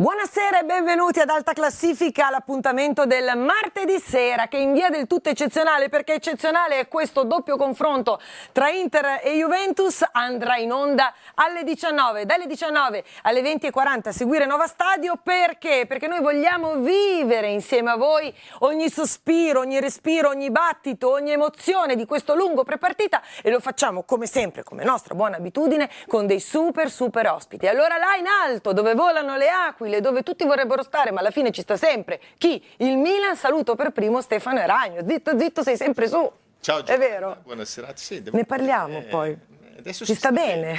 Buonasera e benvenuti ad Alta Classifica, l'appuntamento del martedì sera che in via del tutto eccezionale, perché eccezionale è questo doppio confronto tra Inter e Juventus, andrà in onda alle 19, dalle 19 alle 20:40 a seguire Nova Stadio, perché? Perché noi vogliamo vivere insieme a voi ogni sospiro, ogni respiro, ogni battito, ogni emozione di questo lungo prepartita, e lo facciamo come sempre, come nostra buona abitudine, con dei super ospiti. Allora là in alto, dove volano le aquile, dove tutti vorrebbero stare, ma alla fine ci sta sempre chi? Il Milan. Saluto per primo Stefano Eragno. Zitto, sei sempre su. Ciao Giovanna, è vero? Buonasera. Sì, ne parliamo poi. Adesso ci sta bene.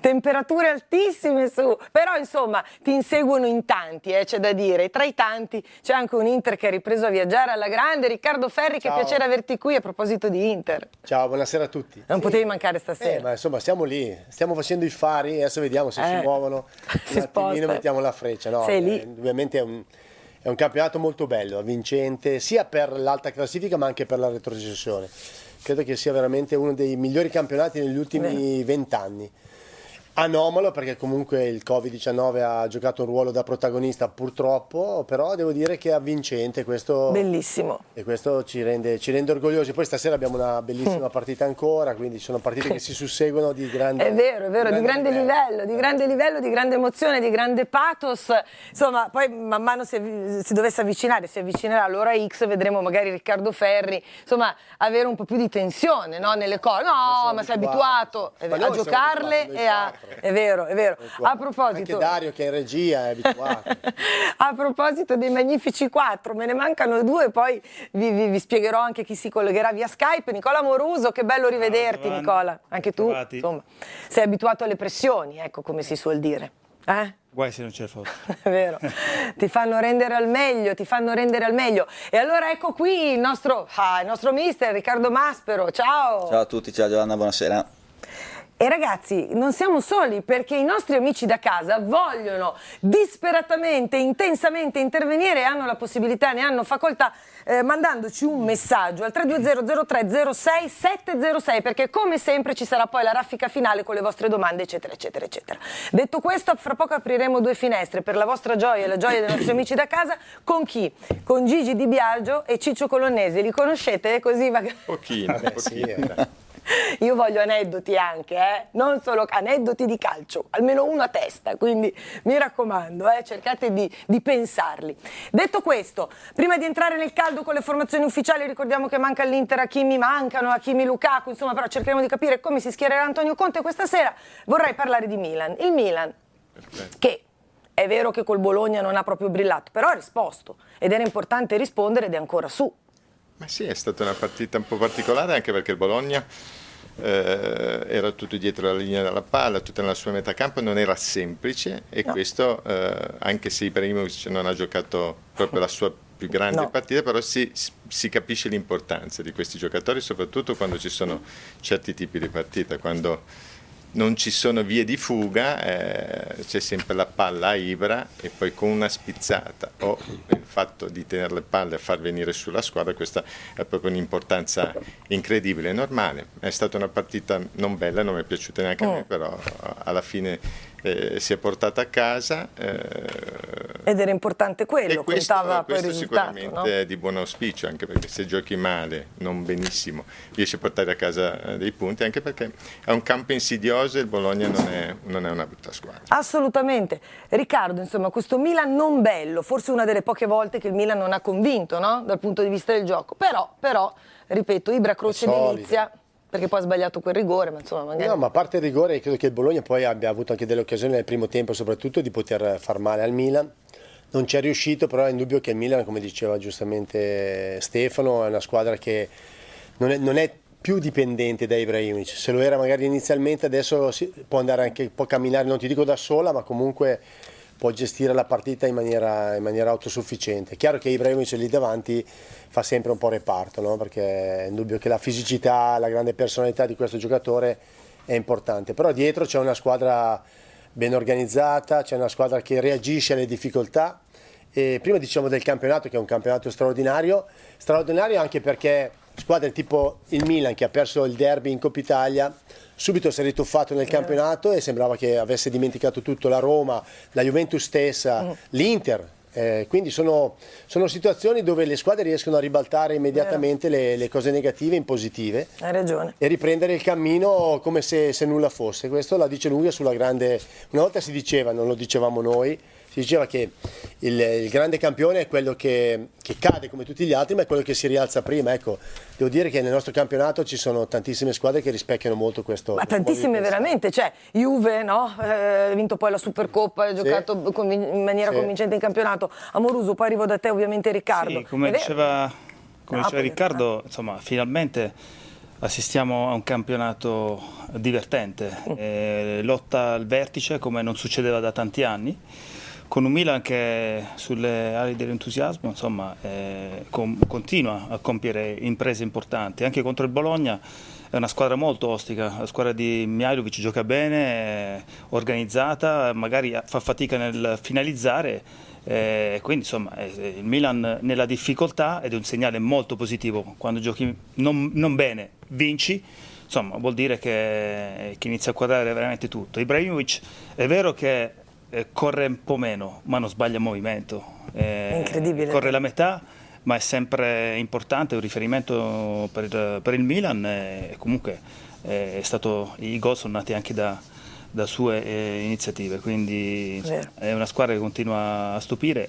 Temperature altissime su, però insomma ti inseguono in tanti, c'è da dire. Tra i tanti c'è anche un Inter che ha ripreso a viaggiare alla grande. Riccardo Ferri, ciao. Che piacere averti qui a proposito di Inter. Ciao, buonasera a tutti. Non potevi mancare stasera. Ma insomma siamo lì, stiamo facendo i fari, adesso vediamo se si muovono. Si sposta. Mettiamo la freccia. No, sei lì. Ovviamente è un campionato molto bello, vincente, sia per l'alta classifica ma anche per la retrocessione. Credo che sia veramente uno dei migliori campionati negli ultimi 20 anni. Anomalo perché comunque il Covid-19 ha giocato un ruolo da protagonista purtroppo, però devo dire che è avvincente questo. Bellissimo. E questo ci rende orgogliosi. Poi stasera abbiamo una bellissima partita ancora, quindi sono partite che si susseguono di grande. È vero, di grande livello, di grande emozione, di grande pathos. Insomma, poi man mano si dovesse avvicinare, si avvicinerà all'ora X, vedremo magari Riccardo Ferri, insomma, avere un po' più di tensione, no? Nelle cose. No, ma sei abituato a giocarle e a... È vero. A proposito, anche Dario che è in regia è abituato. A proposito dei magnifici 4, me ne mancano 2, poi vi spiegherò anche chi si collegherà via Skype. Nicola Moruso, che bello rivederti. Ciao, Nicola, anche tu insomma, sei abituato alle pressioni, ecco come si suol dire. Guai se non ce ne fosse. È vero, ti fanno rendere al meglio. E allora ecco qui il nostro mister Riccardo Maspero, ciao. Ciao a tutti, ciao Giovanna, buonasera. E ragazzi, non siamo soli, perché i nostri amici da casa vogliono disperatamente, intensamente intervenire e hanno la possibilità, ne hanno facoltà, mandandoci un messaggio al 320 03 06 706, perché come sempre ci sarà poi la raffica finale con le vostre domande eccetera. Detto questo, fra poco apriremo 2 finestre per la vostra gioia e la gioia dei nostri amici da casa. Con chi? Con Gigi Di Biagio e Ciccio Colonnese. Li conoscete? Così magari... Pochino. Io voglio aneddoti anche, non solo aneddoti di calcio, almeno uno a testa, quindi mi raccomando, cercate di pensarli. Detto questo, prima di entrare nel caldo con le formazioni ufficiali, ricordiamo che manca l'Inter, Hakimi, Lukaku, insomma, però cercheremo di capire come si schiererà Antonio Conte questa sera. Vorrei parlare di Milan, il Milan. Perfetto. Che è vero che col Bologna non ha proprio brillato, però ha risposto ed era importante rispondere ed è ancora su. Ma sì, è stata una partita un po' particolare, anche perché il Bologna era tutto dietro la linea della palla, tutta nella sua metà campo, non era semplice, e questo anche se Ibrahimovic non ha giocato proprio la sua più grande partita, però si capisce l'importanza di questi giocatori, soprattutto quando ci sono certi tipi di partita, quando non ci sono vie di fuga, c'è sempre la palla a Ibra, e poi con una spizzata o il fatto di tenere le palle a far venire sulla squadra, questa è proprio un'importanza incredibile. È normale, è stata una partita non bella, non mi è piaciuta neanche a me, però alla fine si è portata a casa, ed era importante quello, e questo sicuramente, no? È di buon auspicio, anche perché se giochi male, non benissimo, riesci a portare a casa dei punti, anche perché è un campo insidioso e il Bologna non è una brutta squadra. Assolutamente. Riccardo, insomma, questo Milan non bello, forse una delle poche volte che il Milan non ha convinto, no? Dal punto di vista del gioco, però ripeto, Ibra croce d'inizia, perché poi ha sbagliato quel rigore, ma insomma magari... No, ma a parte il rigore, credo che il Bologna poi abbia avuto anche delle occasioni nel primo tempo, soprattutto, di poter far male al Milan. Non ci è riuscito, però è indubbio che il Milan, come diceva giustamente Stefano, è una squadra che non è più dipendente da Ibrahimovic. Se lo era magari inizialmente, adesso può andare anche, può camminare, non ti dico da sola, ma comunque può gestire la partita in maniera autosufficiente. È chiaro che Ibrahimovic lì davanti fa sempre un po' reparto, no? Perché è indubbio che la fisicità, la grande personalità di questo giocatore è importante, però dietro c'è una squadra ben organizzata, c'è una squadra che reagisce alle difficoltà. E prima diciamo del campionato, che è un campionato straordinario anche perché squadre tipo il Milan, che ha perso il derby in Coppa Italia, subito si è rituffato nel campionato e sembrava che avesse dimenticato tutto, la Roma, la Juventus stessa, l'Inter. Quindi sono situazioni dove le squadre riescono a ribaltare immediatamente le cose negative in positive. Hai ragione. E riprendere il cammino come se nulla fosse. Questo la dice lunga sulla grande... Una volta si diceva, non lo dicevamo noi, si diceva che il grande campione è quello che cade come tutti gli altri, ma è quello che si rialza prima. Ecco, devo dire che nel nostro campionato ci sono tantissime squadre che rispecchiano molto questo. Ma tantissime veramente, cioè Juve, no? Ha vinto poi la Supercoppa, ha giocato in maniera convincente in campionato. A Moruso, poi arrivo da te ovviamente Riccardo. Sì, come diceva Riccardo, insomma, finalmente... assistiamo a un campionato divertente, lotta al vertice come non succedeva da tanti anni, con un Milan che sulle ali dell'entusiasmo insomma, continua a compiere imprese importanti, anche contro il Bologna. È una squadra molto ostica, la squadra di Mihajlovic gioca bene, è organizzata, magari fa fatica nel finalizzare, quindi insomma il Milan nella difficoltà ed è un segnale molto positivo. Quando giochi non bene, vinci, insomma vuol dire che inizia a quadrare veramente tutto. Ibrahimovic è vero che corre un po' meno, ma non sbaglia movimento, incredibile. Corre la metà, ma è sempre importante, un riferimento per il Milan, e comunque è stato, i gol sono nati anche da sue iniziative, quindi insomma, è una squadra che continua a stupire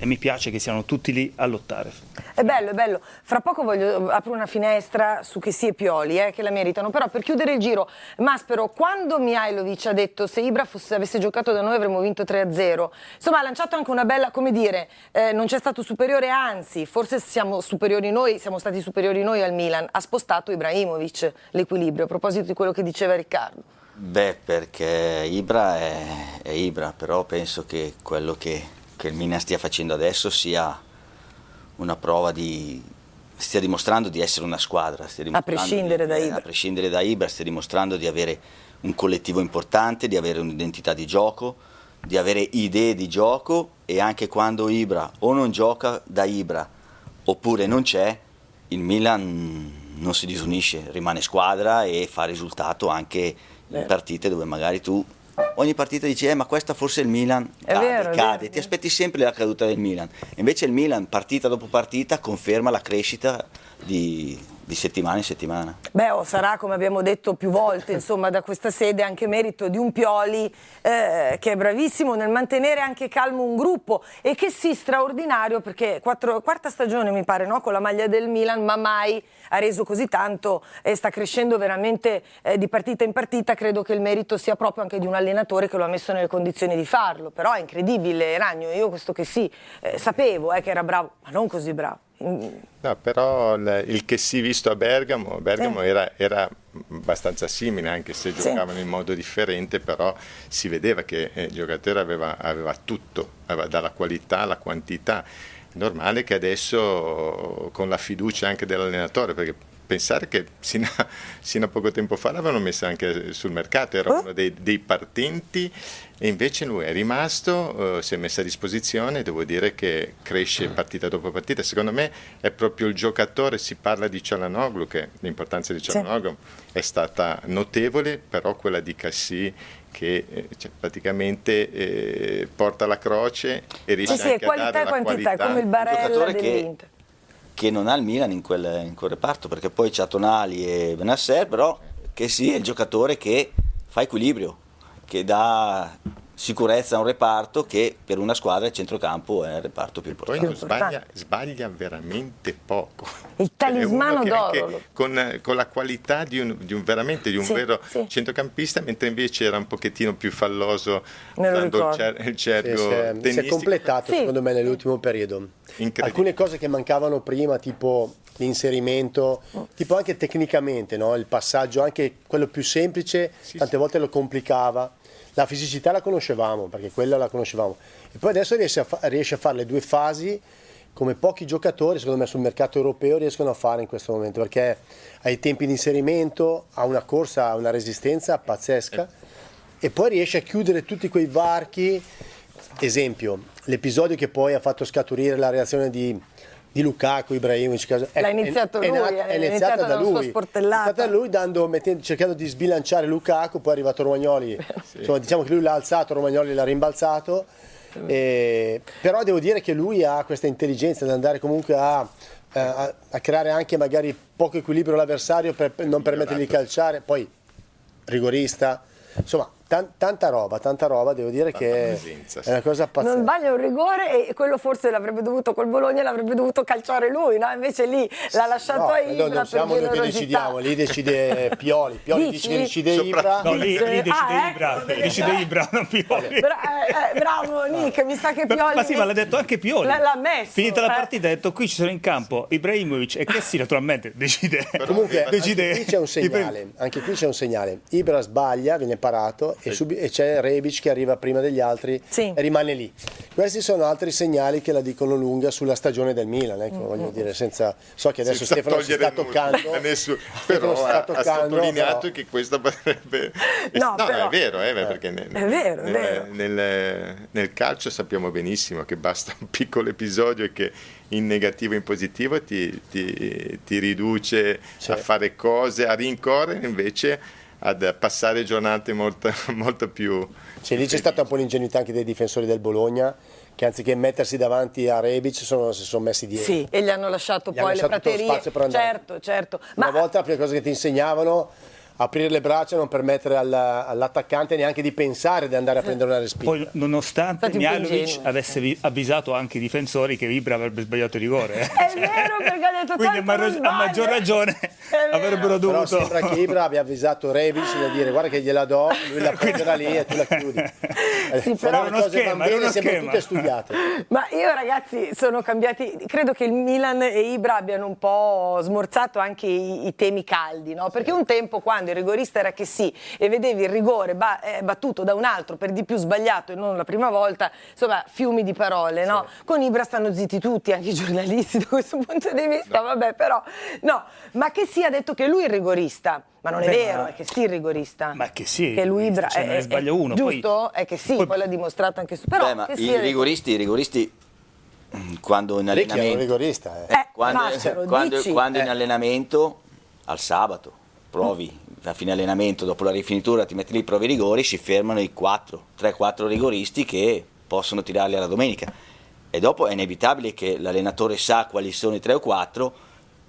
e mi piace che siano tutti lì a lottare. È bello, è bello. Fra poco voglio aprire una finestra su che si è Pioli, che la meritano, però per chiudere il giro, Maspero, quando Mihajlovic ha detto se Ibra avesse giocato da noi avremmo vinto 3-0, insomma ha lanciato anche una bella, come dire, non c'è stato superiore, anzi forse siamo superiori noi, siamo stati superiori noi al Milan, ha spostato Ibrahimovic l'equilibrio, a proposito di quello che diceva Riccardo. Beh, perché Ibra è Ibra, però penso che quello che il Milan stia facendo adesso sia una prova di... stia dimostrando di essere una squadra. A prescindere da Ibra. A prescindere da Ibra, stia dimostrando di avere un collettivo importante, di avere un'identità di gioco, di avere idee di gioco, e anche quando Ibra o non gioca da Ibra oppure non c'è, il Milan non si disunisce, rimane squadra e fa risultato anche... in partite dove magari tu ogni partita dici ma questa forse il Milan cade, ti aspetti sempre la caduta del Milan, invece il Milan partita dopo partita conferma la crescita di settimana in settimana. Beh, sarà, come abbiamo detto più volte insomma da questa sede, anche merito di un Pioli che è bravissimo nel mantenere anche calmo un gruppo e che sì, straordinario, perché quarta stagione mi pare, no? Con la maglia del Milan, ma mai ha reso così tanto e sta crescendo veramente di partita in partita. Credo che il merito sia proprio anche di un allenatore che lo ha messo nelle condizioni di farlo, però è incredibile Ragno, io questo che sì, sapevo che era bravo, ma non così bravo. No, però il che si visto a Bergamo era abbastanza simile, anche se giocavano in modo differente, però si vedeva che il giocatore aveva tutto, dalla qualità alla quantità. Normale che adesso, con la fiducia anche dell'allenatore, perché pensare che sino a poco tempo fa l'avevano messa anche sul mercato, era uno dei partenti, e invece lui è rimasto, si è messo a disposizione, devo dire che cresce partita dopo partita. Secondo me è proprio il giocatore, si parla di Çalhanoğlu, che l'importanza di Çalhanoğlu è stata notevole, però quella di Cassì che praticamente porta la croce e riesce anche a dare la qualità, come il Barella dell'Inter, che non ha il Milan in quel reparto, perché poi c'ha Tonali e Benasser, però che sì, è il giocatore che fa equilibrio, che dà sicurezza a un reparto che per una squadra il centrocampo è il reparto più importante. Poi sbaglia veramente poco. Il talismano d'oro. Con la qualità di un vero centrocampista, mentre invece era un pochettino più falloso, dando il cerchio tennistico. Si è completato secondo me nell'ultimo periodo. Alcune cose che mancavano prima, tipo l'inserimento, tipo anche tecnicamente, no? Il passaggio, anche quello più semplice, tante volte lo complicava. La fisicità la conoscevamo, perché quella la conoscevamo, e poi adesso riesce a fare le due fasi come pochi giocatori, secondo me, sul mercato europeo riescono a fare in questo momento, perché ha i tempi di inserimento, ha una corsa, ha una resistenza pazzesca, e poi riesce a chiudere tutti quei varchi. Esempio, l'episodio che poi ha fatto scaturire la reazione di di Lukaku, Ibrahimovic. L'ha iniziato lui, è iniziata da lui, cercando di sbilanciare Lukaku, poi è arrivato Romagnoli, insomma, diciamo che lui l'ha alzato, Romagnoli l'ha rimbalzato, però devo dire che lui ha questa intelligenza di andare comunque a creare anche magari poco equilibrio all'avversario per non permettergli di calciare, poi rigorista, insomma tanta roba, devo dire che presenza, sì, è una cosa pazzesca. Non sbaglio un rigore, e quello forse l'avrebbe dovuto, col Bologna l'avrebbe dovuto calciare lui, no? Invece lì l'ha lasciato a Ibra. Non siamo noi che decidiamo, lì decide Pioli. Pioli dice che decide Ibra. No, lì decide Ibra, decide Ibra, non Pioli. Bravo Nick, mi sa che Pioli... Ma sì, ma l'ha detto anche Pioli. L'ha messo. Finita la partita ha detto: qui ci sono in campo Ibrahimovic e Chiesa, naturalmente decide. Comunque decide. Anche qui c'è un segnale, Ibra sbaglia, viene parato. E c'è Rebic che arriva prima degli altri, sì, e rimane lì. Questi sono altri segnali che la dicono lunga sulla stagione del Milan, ecco, voglio dire, senza, so che adesso Stefano si sta toccando, però ha sottolineato che questa potrebbe... No, però, è vero, perché nel calcio sappiamo benissimo che basta un piccolo episodio e che in negativo e in positivo ti riduce, sì, a fare cose, a rincorrere invece... ad passare giornate molto più... Cioè, lì c'è stata un po' l'ingenuità anche dei difensori del Bologna, che anziché mettersi davanti a Rebic si sono messi dietro. Sì, e gli hanno lasciato poi le praterie. Certo. Una volta la prima cosa che ti insegnavano, aprire le braccia, non permettere all'attaccante neanche di pensare di andare a prendere una respinta. Poi, nonostante Mihajlović avesse avvisato anche i difensori che Ibra avrebbe sbagliato il rigore. È vero, perché ha detto quindi a maggior ragione avrebbero dovuto. Però sembra che Ibra abbia avvisato Rebic da dire: guarda che gliela do, lui la prenderà lì e tu la chiudi. Sì, però le cose vanno bene, sembrano tutte studiate. Ma io, ragazzi, sono cambiati. Credo che il Milan e Ibra abbiano un po' smorzato anche i temi caldi, no? Perché un tempo, quando il rigorista era che sì, e vedevi il rigore battuto da un altro, per di più sbagliato e non la prima volta, insomma fiumi di parole, no? Sì. Con Ibra stanno zitti tutti, anche i giornalisti da questo punto di vista, no. Vabbè, però no, ma che sì, ha detto che lui è il rigorista, ma non è vero, è che sì il rigorista. Ma che sì, che lui Ibra ne sbaglia uno, giusto? Poi, è che sì, poi l'ha dimostrato anche su, però ma sì, i rigoristi quando in allenamento, un rigorista, quando in allenamento al sabato provi a fine allenamento, dopo la rifinitura ti metti lì, provi i rigori, si fermano i 3-4 rigoristi che possono tirarli alla domenica, e dopo è inevitabile che l'allenatore sa quali sono i 3 o 4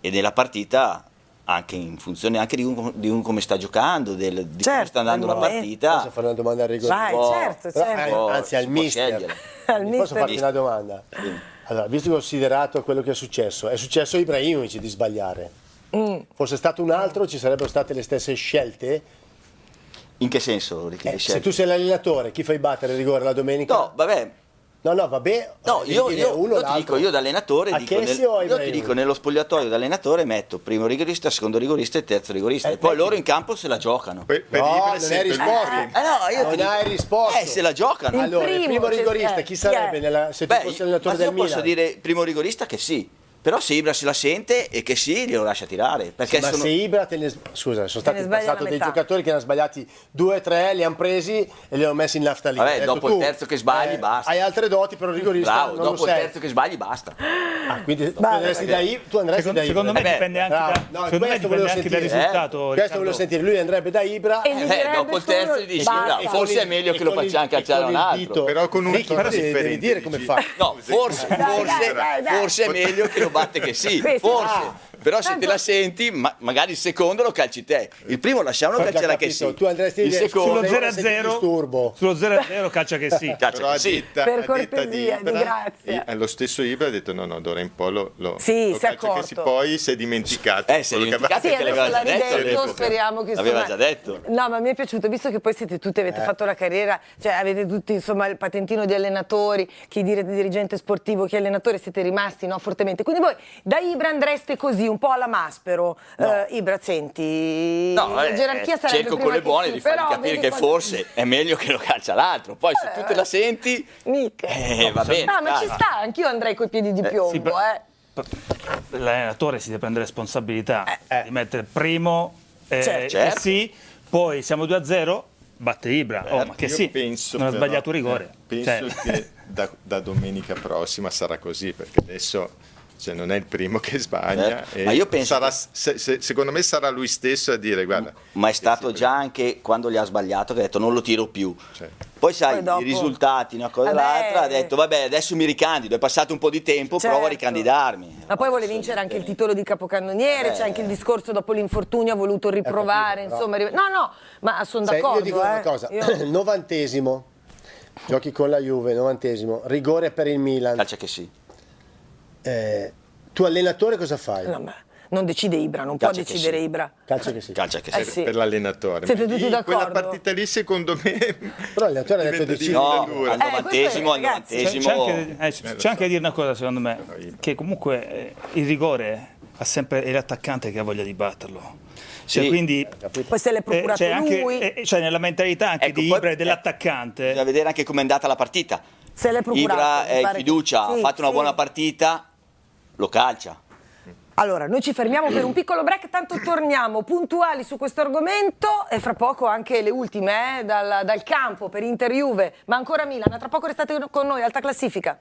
e della partita, anche in funzione anche di come sta giocando, come sta andando la partita. Posso fare una domanda al rigorista? Certo. Anzi al mister. Posso farti una domanda? Allora, visto che ho considerato quello che è successo a Ibrahimovic di sbagliare. Fosse stato un altro, ci sarebbero state le stesse scelte? In che senso? Se tu sei l'allenatore, chi fai battere il rigore la domenica? No, vabbè. No, io ti dico, io da allenatore dico nello spogliatoio da allenatore metto primo rigorista, secondo rigorista e terzo rigorista, e poi loro in campo se la giocano. No, non hai risposto. Se la giocano. Allora, primo rigorista chi sarebbe se tu fossi allenatore del Milan? Io posso dire primo rigorista che sì. Però se Ibra se la sente e che sì, glielo lascia tirare. Perché sì, se Ibra sono stati dei giocatori che ne hanno sbagliati 2 o 3, li hanno presi e li hanno messi in naftalina. Vabbè, dopo il terzo che sbagli basta. Hai altre doti, però rigorista. Bravo, non dopo il terzo che sbagli basta. Ah, quindi tu andresti da Ibra. Secondo me dipende anche dal risultato. Questo volevo sentire, lui andrebbe da Ibra e dopo il terzo gli dice: forse è meglio che lo facciamo calciare un altro. Però con un tiro devi dire come fa. No, forse è meglio che lo batte che sì, forse. Però se te la senti, magari il secondo lo calci te. Il primo lasciamolo calciare che sì. Tu andresti il secondo sullo 0-0 calcia che sì. Calcia che sì. Per cortesia, grazie. Lo stesso Ibra ha detto: no, d'ora in poi lo calcia che sì. Poi si è dimenticato. L'aveva già detto. No, ma mi è piaciuto, visto che poi siete tutti, avete fatto la carriera, cioè avete tutti insomma il patentino di allenatori, chi dirigente sportivo, chi allenatore, siete rimasti fortemente. Quindi voi da Ibra andreste così, un po' alla Maspero, Ibra, senti, la gerarchia sarebbe, cerco quelle buone di fargli capire che forse è meglio che lo calcia l'altro, poi se tu te la senti va bene. No, ma ci sta, anch'io andrei coi piedi di piombo. L'allenatore si deve prendere responsabilità di mettere primo, sì, poi siamo 2-0, batte Ibra, ma che sì, non ha sbagliato rigore. Penso che da domenica prossima sarà così, perché adesso cioè non è il primo che sbaglia, ma io penso sarà, secondo me sarà lui stesso a dire guarda, ma è stato già anche quando li ha sbagliato che ha detto non lo tiro più, certo. Poi sai dopo, i risultati una cosa e l'altra, ha detto vabbè adesso mi ricandido, è passato un po' di tempo, certo, provo a ricandidarmi, ma poi vuole vincere anche il titolo di capocannoniere, c'è anche il discorso dopo l'infortunio ha voluto riprovare, insomma no ma sono d'accordo, io dico una cosa, io... 90esimo giochi con la Juve, 90esimo rigore per il Milan, calcia che sì. Tu allenatore cosa fai? No, ma non decide Ibra, non calcia può decidere sì. Ibra. Calcia che sì. Calcia che sì. Per l'allenatore. Siete tutti d'accordo? Quella partita lì secondo me... Però l'allenatore ha detto decide lui. Al 90esimo, al 90esimo... C'è anche da dire una cosa secondo me, che comunque il rigore ha sempre è l'attaccante che ha voglia di batterlo. Cioè, sì, quindi poi se l'è procurato lui. Anche, cioè nella mentalità anche di Ibra e dell'attaccante. Bisogna vedere anche com'è andata la partita. Se l'è procurato. Ibra è fiducia, ha fatto una buona partita... lo calcia. Allora, noi ci fermiamo per un piccolo break, tanto torniamo puntuali su questo argomento e fra poco anche le ultime dal campo per Inter Juve, ma ancora Milan. Tra poco restate con noi, alta classifica.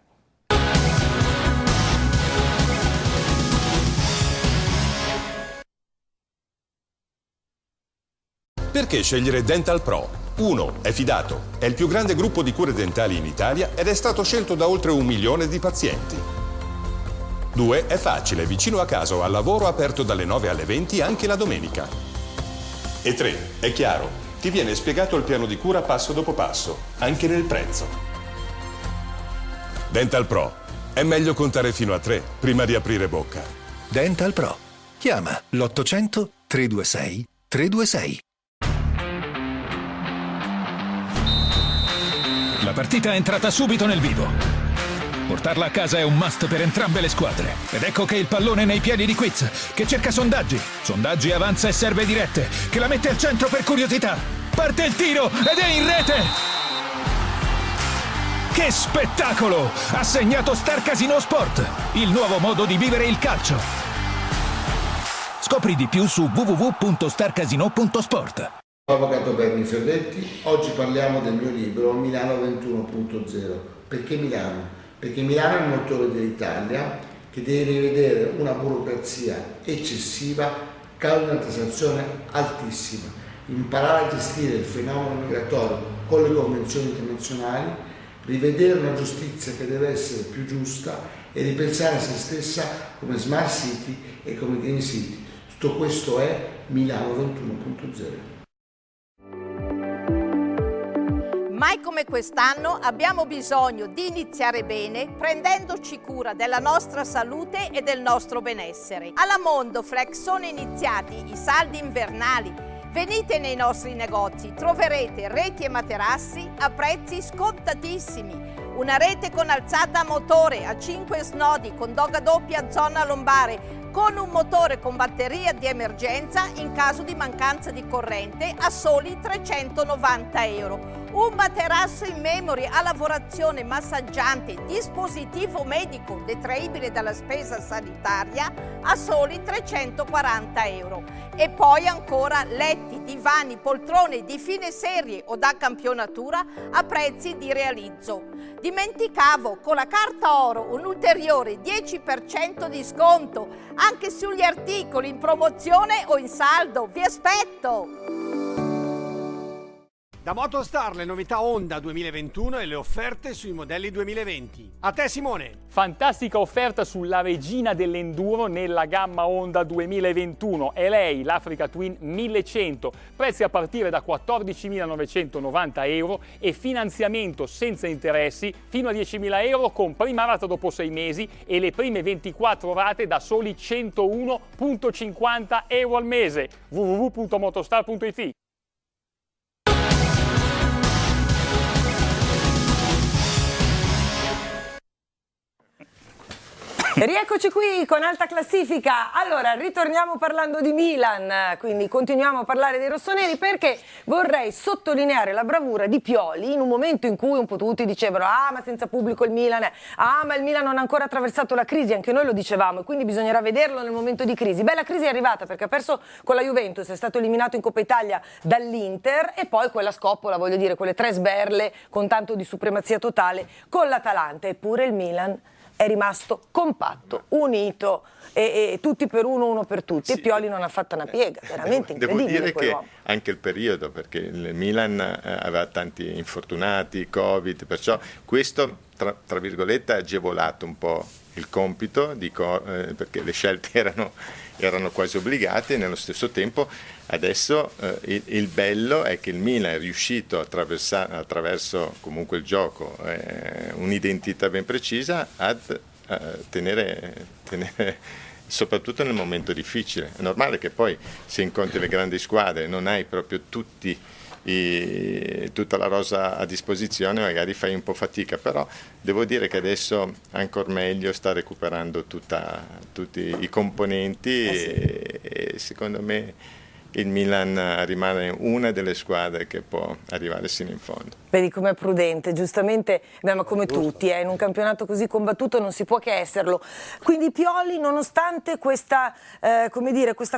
Perché scegliere Dental Pro? 1. È fidato, è il più grande gruppo di cure dentali in Italia ed è stato scelto da oltre 1 milione di pazienti. 2. È facile, vicino a casa o al lavoro, aperto dalle 9 alle 20 anche la domenica. E 3. È chiaro, ti viene spiegato il piano di cura passo dopo passo, anche nel prezzo. Dental Pro. È meglio contare fino a 3 prima di aprire bocca. Dental Pro. Chiama l'800 326 326. La partita è entrata subito nel vivo. Portarla a casa è un must per entrambe le squadre. Ed ecco che il pallone è nei piedi di Quiz, che cerca sondaggi. Sondaggi avanza e serve dirette, che la mette al centro per curiosità. Parte il tiro ed è in rete! Che spettacolo! Ha segnato Star Casino Sport, il nuovo modo di vivere il calcio. Scopri di più su www.starcasino.sport. Avvocato Berni Fioretti, oggi parliamo del mio libro Milano 21.0. Perché Milano? Perché Milano è il motore dell'Italia che deve rivedere una burocrazia eccessiva, causa una tassazione altissima, imparare a gestire il fenomeno migratorio con le convenzioni internazionali, rivedere una giustizia che deve essere più giusta e ripensare a se stessa come smart city e come green city. Tutto questo è Milano 21.0. Mai come quest'anno abbiamo bisogno di iniziare bene prendendoci cura della nostra salute e del nostro benessere. Alla Mondoflex sono iniziati i saldi invernali. Venite nei nostri negozi, troverete reti e materassi a prezzi scontatissimi. Una rete con alzata a motore a 5 snodi con doga doppia zona lombare, con un motore con batteria di emergenza in caso di mancanza di corrente a soli 390 €. Un materasso in memory a lavorazione massaggiante, dispositivo medico detraibile dalla spesa sanitaria a soli 340 €. E poi ancora letti, divani, poltrone di fine serie o da campionatura a prezzi di realizzo. Dimenticavo, con la carta oro un ulteriore 10% di sconto anche sugli articoli in promozione o in saldo. Vi aspetto! Da Motostar le novità Honda 2021 e le offerte sui modelli 2020. A te Simone! Fantastica offerta sulla regina dell'enduro nella gamma Honda 2021. È lei, l'Africa Twin 1100. Prezzi a partire da 14.990 € e finanziamento senza interessi fino a 10.000 € con prima rata dopo 6 mesi e le prime 24 rate da soli 101,50 € al mese. www.motostar.it. Rieccoci qui con Alta Classifica. Allora, ritorniamo parlando di Milan, quindi continuiamo a parlare dei rossoneri perché vorrei sottolineare la bravura di Pioli in un momento in cui un po' tutti dicevano ma senza pubblico il Milan, ma il Milan non ha ancora attraversato la crisi, anche noi lo dicevamo, e quindi bisognerà vederlo nel momento di crisi. Beh, la crisi è arrivata perché ha perso con la Juventus, è stato eliminato in Coppa Italia dall'Inter e poi quella scoppola, voglio dire, quelle 3 sberle con tanto di supremazia totale con l'Atalanta, eppure il Milan è rimasto compatto, unito e tutti per uno per tutti. Sì. E Pioli non ha fatto una piega, veramente incredibile. Devo dire che anche il periodo, perché il Milan aveva tanti infortunati, Covid, perciò questo tra virgolette ha agevolato un po' il compito, dico, perché le scelte erano quasi obbligate. Nello stesso tempo adesso il bello è che il Milan è riuscito attraverso comunque il gioco un'identità ben precisa ad tenere soprattutto nel momento difficile. È normale che poi se incontri le grandi squadre non hai proprio tutta la rosa a disposizione, magari fai un po' fatica, però devo dire che adesso ancora meglio, sta recuperando tutti i componenti e secondo me il Milan rimane una delle squadre che può arrivare sino in fondo. Vedi com'è prudente, giustamente, ma come tutti, in un campionato così combattuto non si può che esserlo. Quindi Pioli, nonostante questa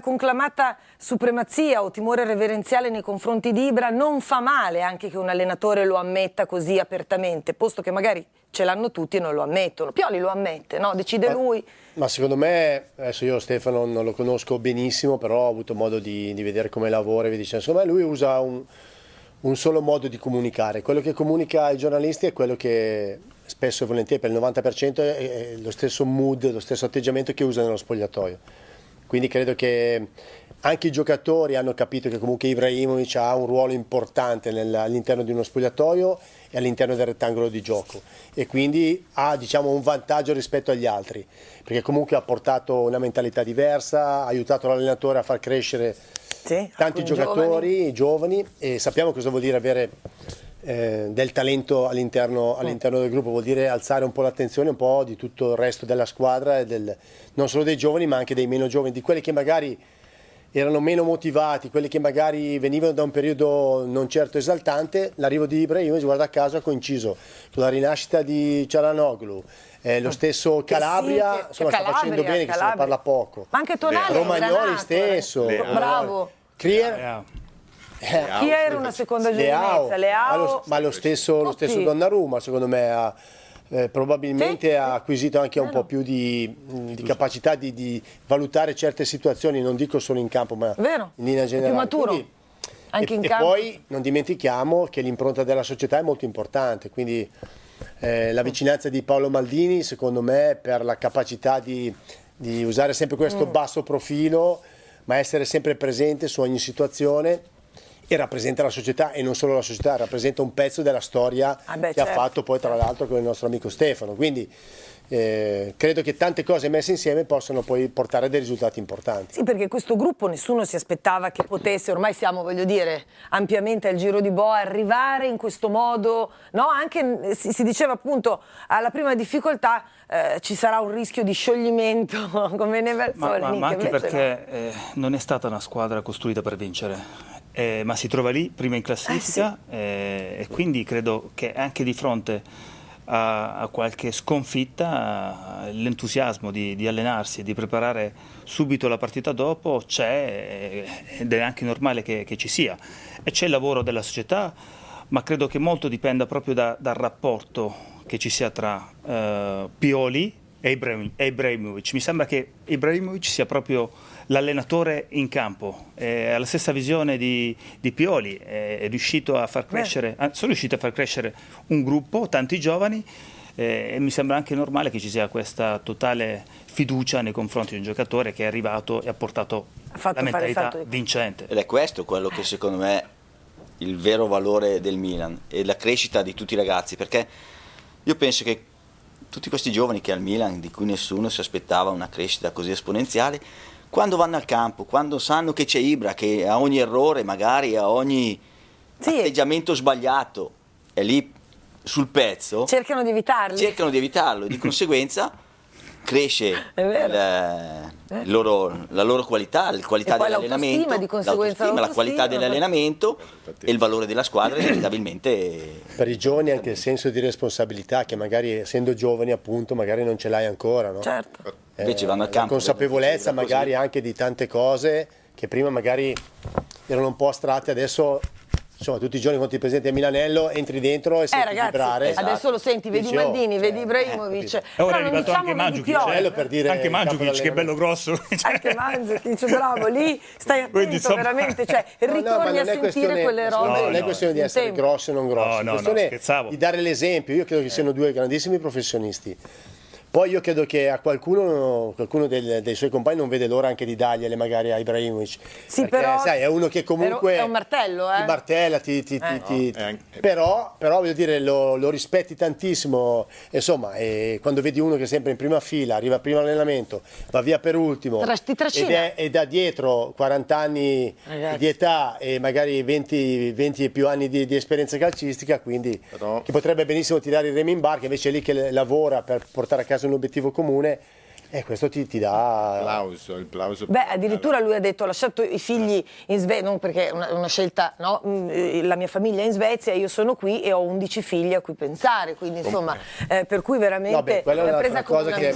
conclamata supremazia o timore reverenziale nei confronti di Ibra, non fa male anche che un allenatore lo ammetta così apertamente, posto che magari ce l'hanno tutti e non lo ammettono. Pioli lo ammette, no? Decide lui. Ma secondo me, adesso io Stefano non lo conosco benissimo, però ho avuto modo di vedere come lavora, secondo me lui usa un solo modo di comunicare. Quello che comunica ai giornalisti è quello che spesso e volentieri per il 90% è lo stesso mood, lo stesso atteggiamento che usa nello spogliatoio. Quindi credo che anche i giocatori hanno capito che comunque Ibrahimovic ha un ruolo importante all'interno di uno spogliatoio e all'interno del rettangolo di gioco, e quindi ha, diciamo, un vantaggio rispetto agli altri, perché comunque ha portato una mentalità diversa, ha aiutato l'allenatore a far crescere tanti giocatori giovani, e sappiamo cosa vuol dire avere del talento all'interno del gruppo. Vuol dire alzare un po' l'attenzione un po' di tutto il resto della squadra e non solo dei giovani ma anche dei meno giovani, di quelli che magari erano meno motivati, quelli che magari venivano da un periodo non certo esaltante. L'arrivo di Ibrahimovic, guarda caso, ha coinciso con la rinascita di Çalhanoğlu, lo stesso Calabria, sta facendo bene, che se ne parla poco. Ma anche Tonali, Romagnoli stesso, bravo. Chi era una seconda giovinezza? Leao. Ma lo stesso Donnarumma, secondo me, probabilmente ha acquisito anche un po' più di capacità di valutare certe situazioni, non dico solo in campo ma in linea generale. Più maturo. Quindi, anche in campo. E poi non dimentichiamo che l'impronta della società è molto importante, quindi la vicinanza di Paolo Maldini, secondo me, per la capacità di usare sempre questo basso profilo ma essere sempre presente su ogni situazione. E rappresenta la società, e non solo la società, rappresenta un pezzo della storia che ha fatto poi tra l'altro con il nostro amico Stefano. Quindi credo che tante cose messe insieme possano poi portare a dei risultati importanti. Sì, perché questo gruppo nessuno si aspettava che potesse, ormai siamo, voglio dire, ampiamente al giro di boa, arrivare in questo modo, no? Anche si diceva appunto alla prima difficoltà ci sarà un rischio di scioglimento come ne ma anche perché no. Non è stata una squadra costruita per vincere. Ma si trova lì, prima in classifica, e quindi credo che anche di fronte a qualche sconfitta l'entusiasmo di allenarsi e di preparare subito la partita dopo c'è, ed è anche normale che ci sia, e c'è il lavoro della società, ma credo che molto dipenda proprio dal rapporto che ci sia tra Pioli e Ibrahimovic. Mi sembra che Ibrahimovic sia proprio l'allenatore in campo, ha la stessa visione di Pioli, è riuscito a far crescere, un gruppo, tanti giovani, e mi sembra anche normale che ci sia questa totale fiducia nei confronti di un giocatore che è arrivato e ha portato la mentalità vincente. Ed è questo quello che secondo me è il vero valore del Milan e la crescita di tutti i ragazzi, perché io penso che tutti questi giovani che al Milan, di cui nessuno si aspettava una crescita così esponenziale, quando vanno al campo, quando sanno che c'è Ibra, che a ogni errore, magari a ogni atteggiamento sbagliato è lì sul pezzo, cercano di evitarlo. Di conseguenza cresce la loro qualità, la qualità dell'allenamento, la qualità dell'allenamento e il valore della squadra, inevitabilmente. Per i giovani anche il senso di responsabilità che magari essendo giovani appunto magari non ce l'hai ancora, no? Certo. Invece vanno al campo. La consapevolezza magari anche di tante cose che prima magari erano un po' astratte, adesso insomma tutti i giorni quando ti presenti a Milanello entri dentro e senti vibrare. Esatto. Adesso lo senti, vedi Maldini, vedi Ibrahimovic. E ora è arrivato anche Mandžukić, per dire anche Mandžukić, che bello grosso. Anche Mandžukić, bravo, lì stai attento, quindi, insomma, veramente, cioè ritorni a sentire quelle robe. No, non è questione di essere grosso o non grosso, è questione di dare l'esempio. Io credo che siano due grandissimi professionisti. Poi io credo che a qualcuno dei suoi compagni non vede l'ora anche di dargliele magari a Ibrahimovic. Sì, perché, però sai, è uno che comunque è un martello, ti martella, però voglio dire, lo rispetti tantissimo, insomma, quando vedi uno che è sempre in prima fila, arriva prima all'allenamento, va via per ultimo e da dietro 40 anni di età e magari 20 e più anni di esperienza calcistica, quindi però... che potrebbe benissimo tirare il remo in barca, invece è lì che lavora per portare a casa un obiettivo comune, e questo ti dà il plauso. Beh, addirittura lui ha detto: ho lasciato i figli in Svezia, non perché è una scelta, no? La mia famiglia è in Svezia, io sono qui e ho 11 figli a cui pensare, quindi insomma, per cui veramente quella è una cosa che è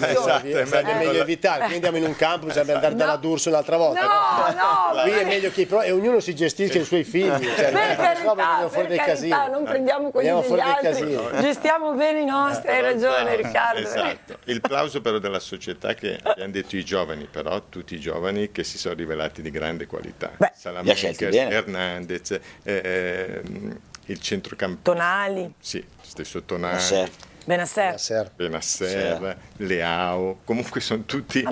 meglio evitare. Quindi andiamo in un campo, bisogna andare dalla D'Urso un'altra volta. No, qui è meglio che e ognuno si gestisca i suoi figli, cioè, per carità, non prendiamo quelli degli altri, gestiamo bene i nostri. Hai ragione, Riccardo. Esatto, il plauso però della società, che abbiamo detto i giovani, però tutti i giovani che si sono rivelati di grande qualità. Salamanca, Hernandez, il centrocampista Tonali, sì, stesso Tonali, Benasser, Leao, comunque sono tutti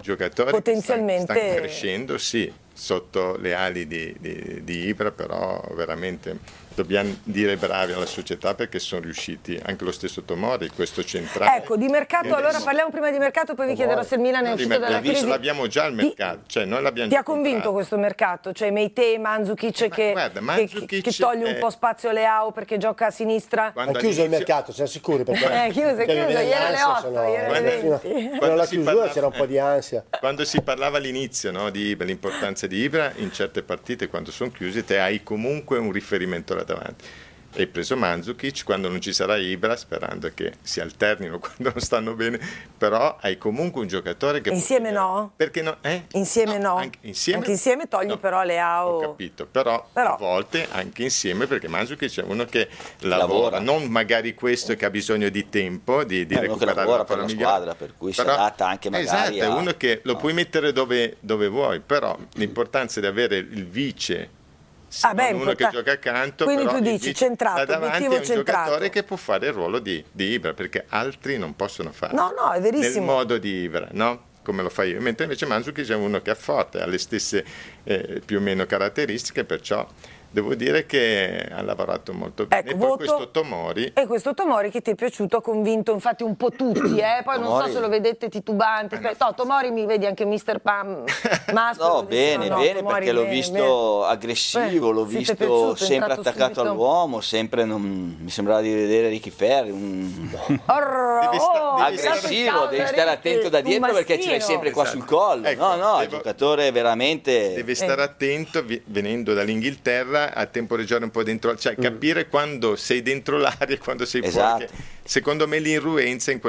giocatori potenzialmente che stanno crescendo, sì, sotto le ali di Ibra, però veramente dobbiamo dire bravi alla società, perché sono riusciti, anche lo stesso Tomori, questo centrale. Ecco, di mercato, allora parliamo prima di mercato, poi vi chiederò se il Milan è uscito dalla crisi. L'abbiamo già il mercato, cioè noi l'abbiamo già. Ti ha convinto questo mercato? Cioè Meite, Mandžukić che toglie un po' spazio a Leao perché gioca a sinistra? Ha chiuso il mercato, siamo sicuri? È chiuso, ieri alle 8, ieri alle 20. Però la chiusura c'era un po' di ansia. Quando si parlava all'inizio di l'importanza di Ibra, in certe partite quando sono chiuse te hai comunque un riferimento alla davanti. Hai preso Mandžukić quando non ci sarà Ibra, sperando che si alternino quando non stanno bene, però hai comunque un giocatore che insieme perché no? Insieme no. Anche insieme togli però Leao. Ho capito, però a volte anche insieme, perché Mandžukić è uno che lavora, non magari questo che ha bisogno di tempo di recuperare, lavora per la squadra, per cui si adatta anche magari. Esatto, è uno che lo puoi mettere dove vuoi, però l'importanza di avere il vice, uno che gioca accanto. Quindi però tu dici centrato, obiettivo è un giocatore che può fare il ruolo di Ibra, perché altri non possono farlo. No, è verissimo. Nel modo di Ibra, no? Come lo fa io. Mentre invece Mandžukić è uno che è forte, ha le stesse più o meno caratteristiche, perciò devo dire che ha lavorato molto bene. Ecco, poi questo Tomori che ti è piaciuto, ha convinto infatti un po' tutti, poi Tomori, non so se lo vedete titubante, Tomori mi vedi anche Mr. Pam Maspero, bene Tomori, perché l'ho visto aggressivo, l'ho visto sempre attaccato all'uomo, sempre mi sembrava di vedere Ricky Ferri aggressivo, devi stare attento da dietro perché ce l'hai sempre qua sul collo, ecco, il giocatore veramente deve stare attento, venendo dall'Inghilterra, a temporeggiare un po' dentro, cioè capire quando sei dentro l'area e quando sei fuori. Secondo me l'inruenza in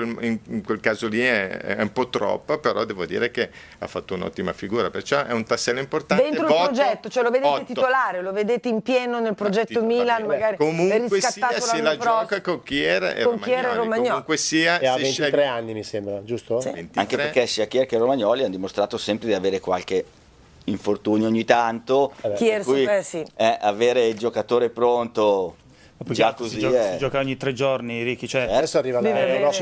quel caso lì è un po' troppa, però devo dire che ha fatto un'ottima figura, perciò è un tassello importante. Dentro il progetto, cioè lo vedete titolare, lo vedete in pieno nel progetto Milan, magari comunque sia, se la gioca con Chiesa e Romagnoli, comunque sia, e ha 23 anni mi sembra, giusto? Sì. 23. Anche perché sia Chiesa che Romagnoli hanno dimostrato sempre di avere qualche infortunio ogni tanto, avere il giocatore pronto già così si gioca ogni 3 giorni, Ricky, cioè adesso arriva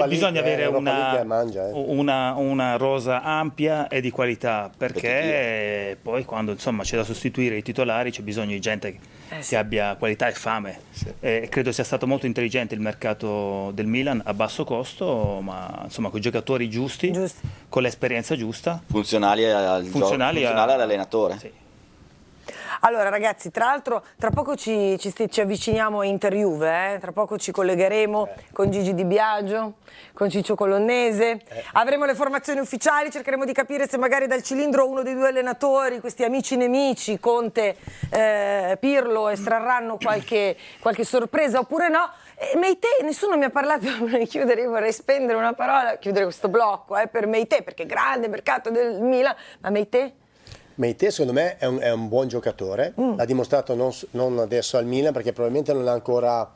bisogna avere una rosa ampia e di qualità, perché poi quando insomma c'è da sostituire i titolari c'è bisogno di gente che abbia qualità e fame, credo sia stato molto intelligente il mercato del Milan, a basso costo, ma insomma con i giocatori giusti, con l'esperienza giusta, funzionali all'allenatore. Sì. Allora ragazzi, tra l'altro tra poco ci avviciniamo a Inter-Juve, tra poco ci collegheremo con Gigi Di Biagio, con Ciccio Colonnese, avremo le formazioni ufficiali, cercheremo di capire se magari dal cilindro uno dei due allenatori, questi amici nemici, Conte, Pirlo, estrarranno qualche sorpresa oppure no. Meite, nessuno mi ha parlato prima di chiudere, io vorrei spendere una parola, chiudere questo blocco per Meite, perché grande mercato del Milan, ma Meite? Meite secondo me è un buon giocatore, l'ha dimostrato non adesso al Milan, perché probabilmente non ha ancora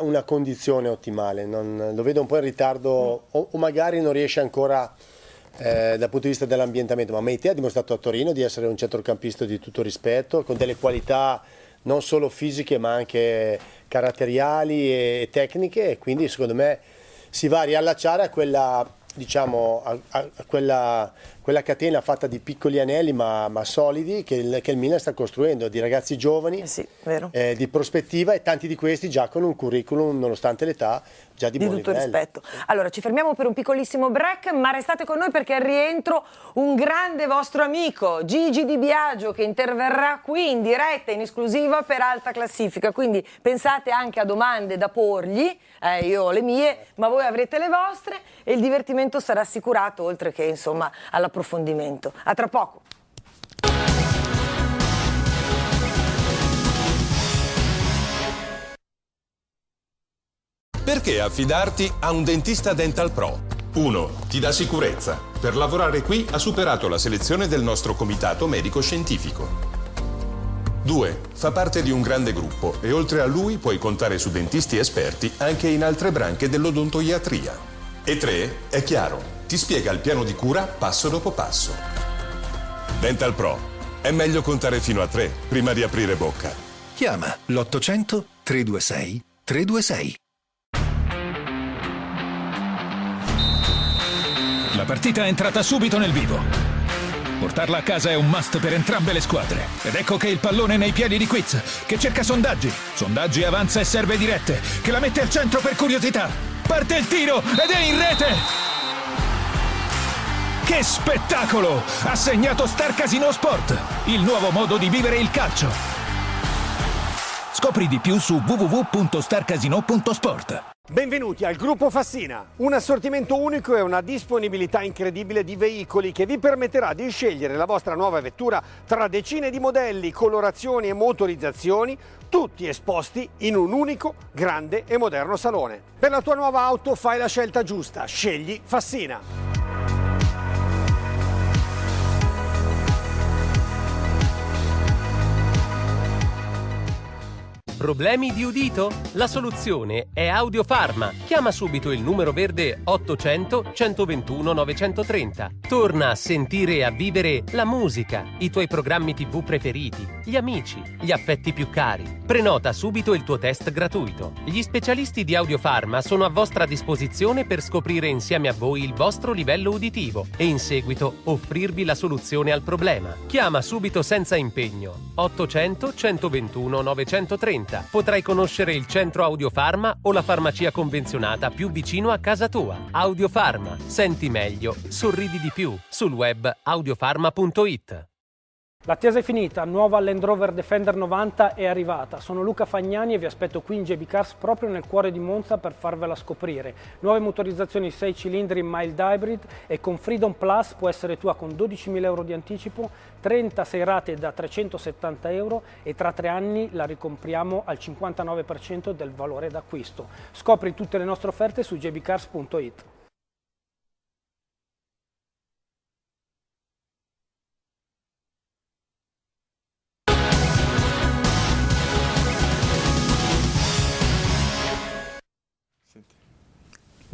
una condizione ottimale, lo vedo un po' in ritardo o magari non riesce ancora dal punto di vista dell'ambientamento, ma Meite ha dimostrato a Torino di essere un centrocampista di tutto rispetto, con delle qualità non solo fisiche ma anche caratteriali e tecniche, e quindi secondo me si va a riallacciare a quella, diciamo, a quella catena fatta di piccoli anelli ma solidi che il Milan sta costruendo, di ragazzi giovani, sì, vero. Di prospettiva, e tanti di questi già con un curriculum, nonostante l'età, già di buon livello. Rispetto. Allora ci fermiamo per un piccolissimo break, ma restate con noi perché al rientro un grande vostro amico Gigi Di Biagio, che interverrà qui in diretta in esclusiva per Alta Classifica, quindi pensate anche a domande da porgli, io ho le mie ma voi avrete le vostre, e il divertimento sarà assicurato, oltre che insomma all'approfondimento. A tra poco. Perché affidarti a un dentista Dental Pro? 1. Ti dà sicurezza. Per lavorare qui ha superato la selezione del nostro comitato medico-scientifico. 2. Fa parte di un grande gruppo e oltre a lui puoi contare su dentisti esperti anche in altre branche dell'odontoiatria. E 3. È chiaro. Ti spiega il piano di cura passo dopo passo. Dental Pro. È meglio contare fino a 3 prima di aprire bocca. Chiama l'800 326 326. La partita è entrata subito nel vivo. Portarla a casa è un must per entrambe le squadre. Ed ecco che il pallone è nei piedi di Quiz, che cerca sondaggi. Sondaggi avanza e serve dirette, che la mette al centro per curiosità. Parte il tiro ed è in rete! Che spettacolo! Ha segnato Star Casino Sport, il nuovo modo di vivere il calcio. Scopri di più su www.starcasino.sport. Benvenuti al Gruppo Fassina, un assortimento unico e una disponibilità incredibile di veicoli che vi permetterà di scegliere la vostra nuova vettura tra decine di modelli, colorazioni e motorizzazioni, tutti esposti in un unico, grande e moderno salone. Per la tua nuova auto fai la scelta giusta, scegli Fassina. Problemi di udito? La soluzione è Audiofarma. Chiama subito il numero verde 800 121 930. Torna a sentire e a vivere la musica, i tuoi programmi TV preferiti, gli amici, gli affetti più cari. Prenota subito il tuo test gratuito. Gli specialisti di Audiofarma sono a vostra disposizione per scoprire insieme a voi il vostro livello uditivo e in seguito offrirvi la soluzione al problema. Chiama subito senza impegno 800 121 930. Potrai conoscere il centro Audiofarma o la farmacia convenzionata più vicino a casa tua. Audiofarma. Senti meglio, sorridi di più. Sul web audiofarma.it. L'attesa è finita, nuova Land Rover Defender 90 è arrivata. Sono Luca Fagnani e vi aspetto qui in JB Cars, proprio nel cuore di Monza, per farvela scoprire. Nuove motorizzazioni 6 cilindri mild hybrid, e con Freedom Plus può essere tua con 12.000 euro di anticipo, 36 rate da 370 euro e tra 3 anni la ricompriamo al 59% del valore d'acquisto. Scopri tutte le nostre offerte su jbcars.it.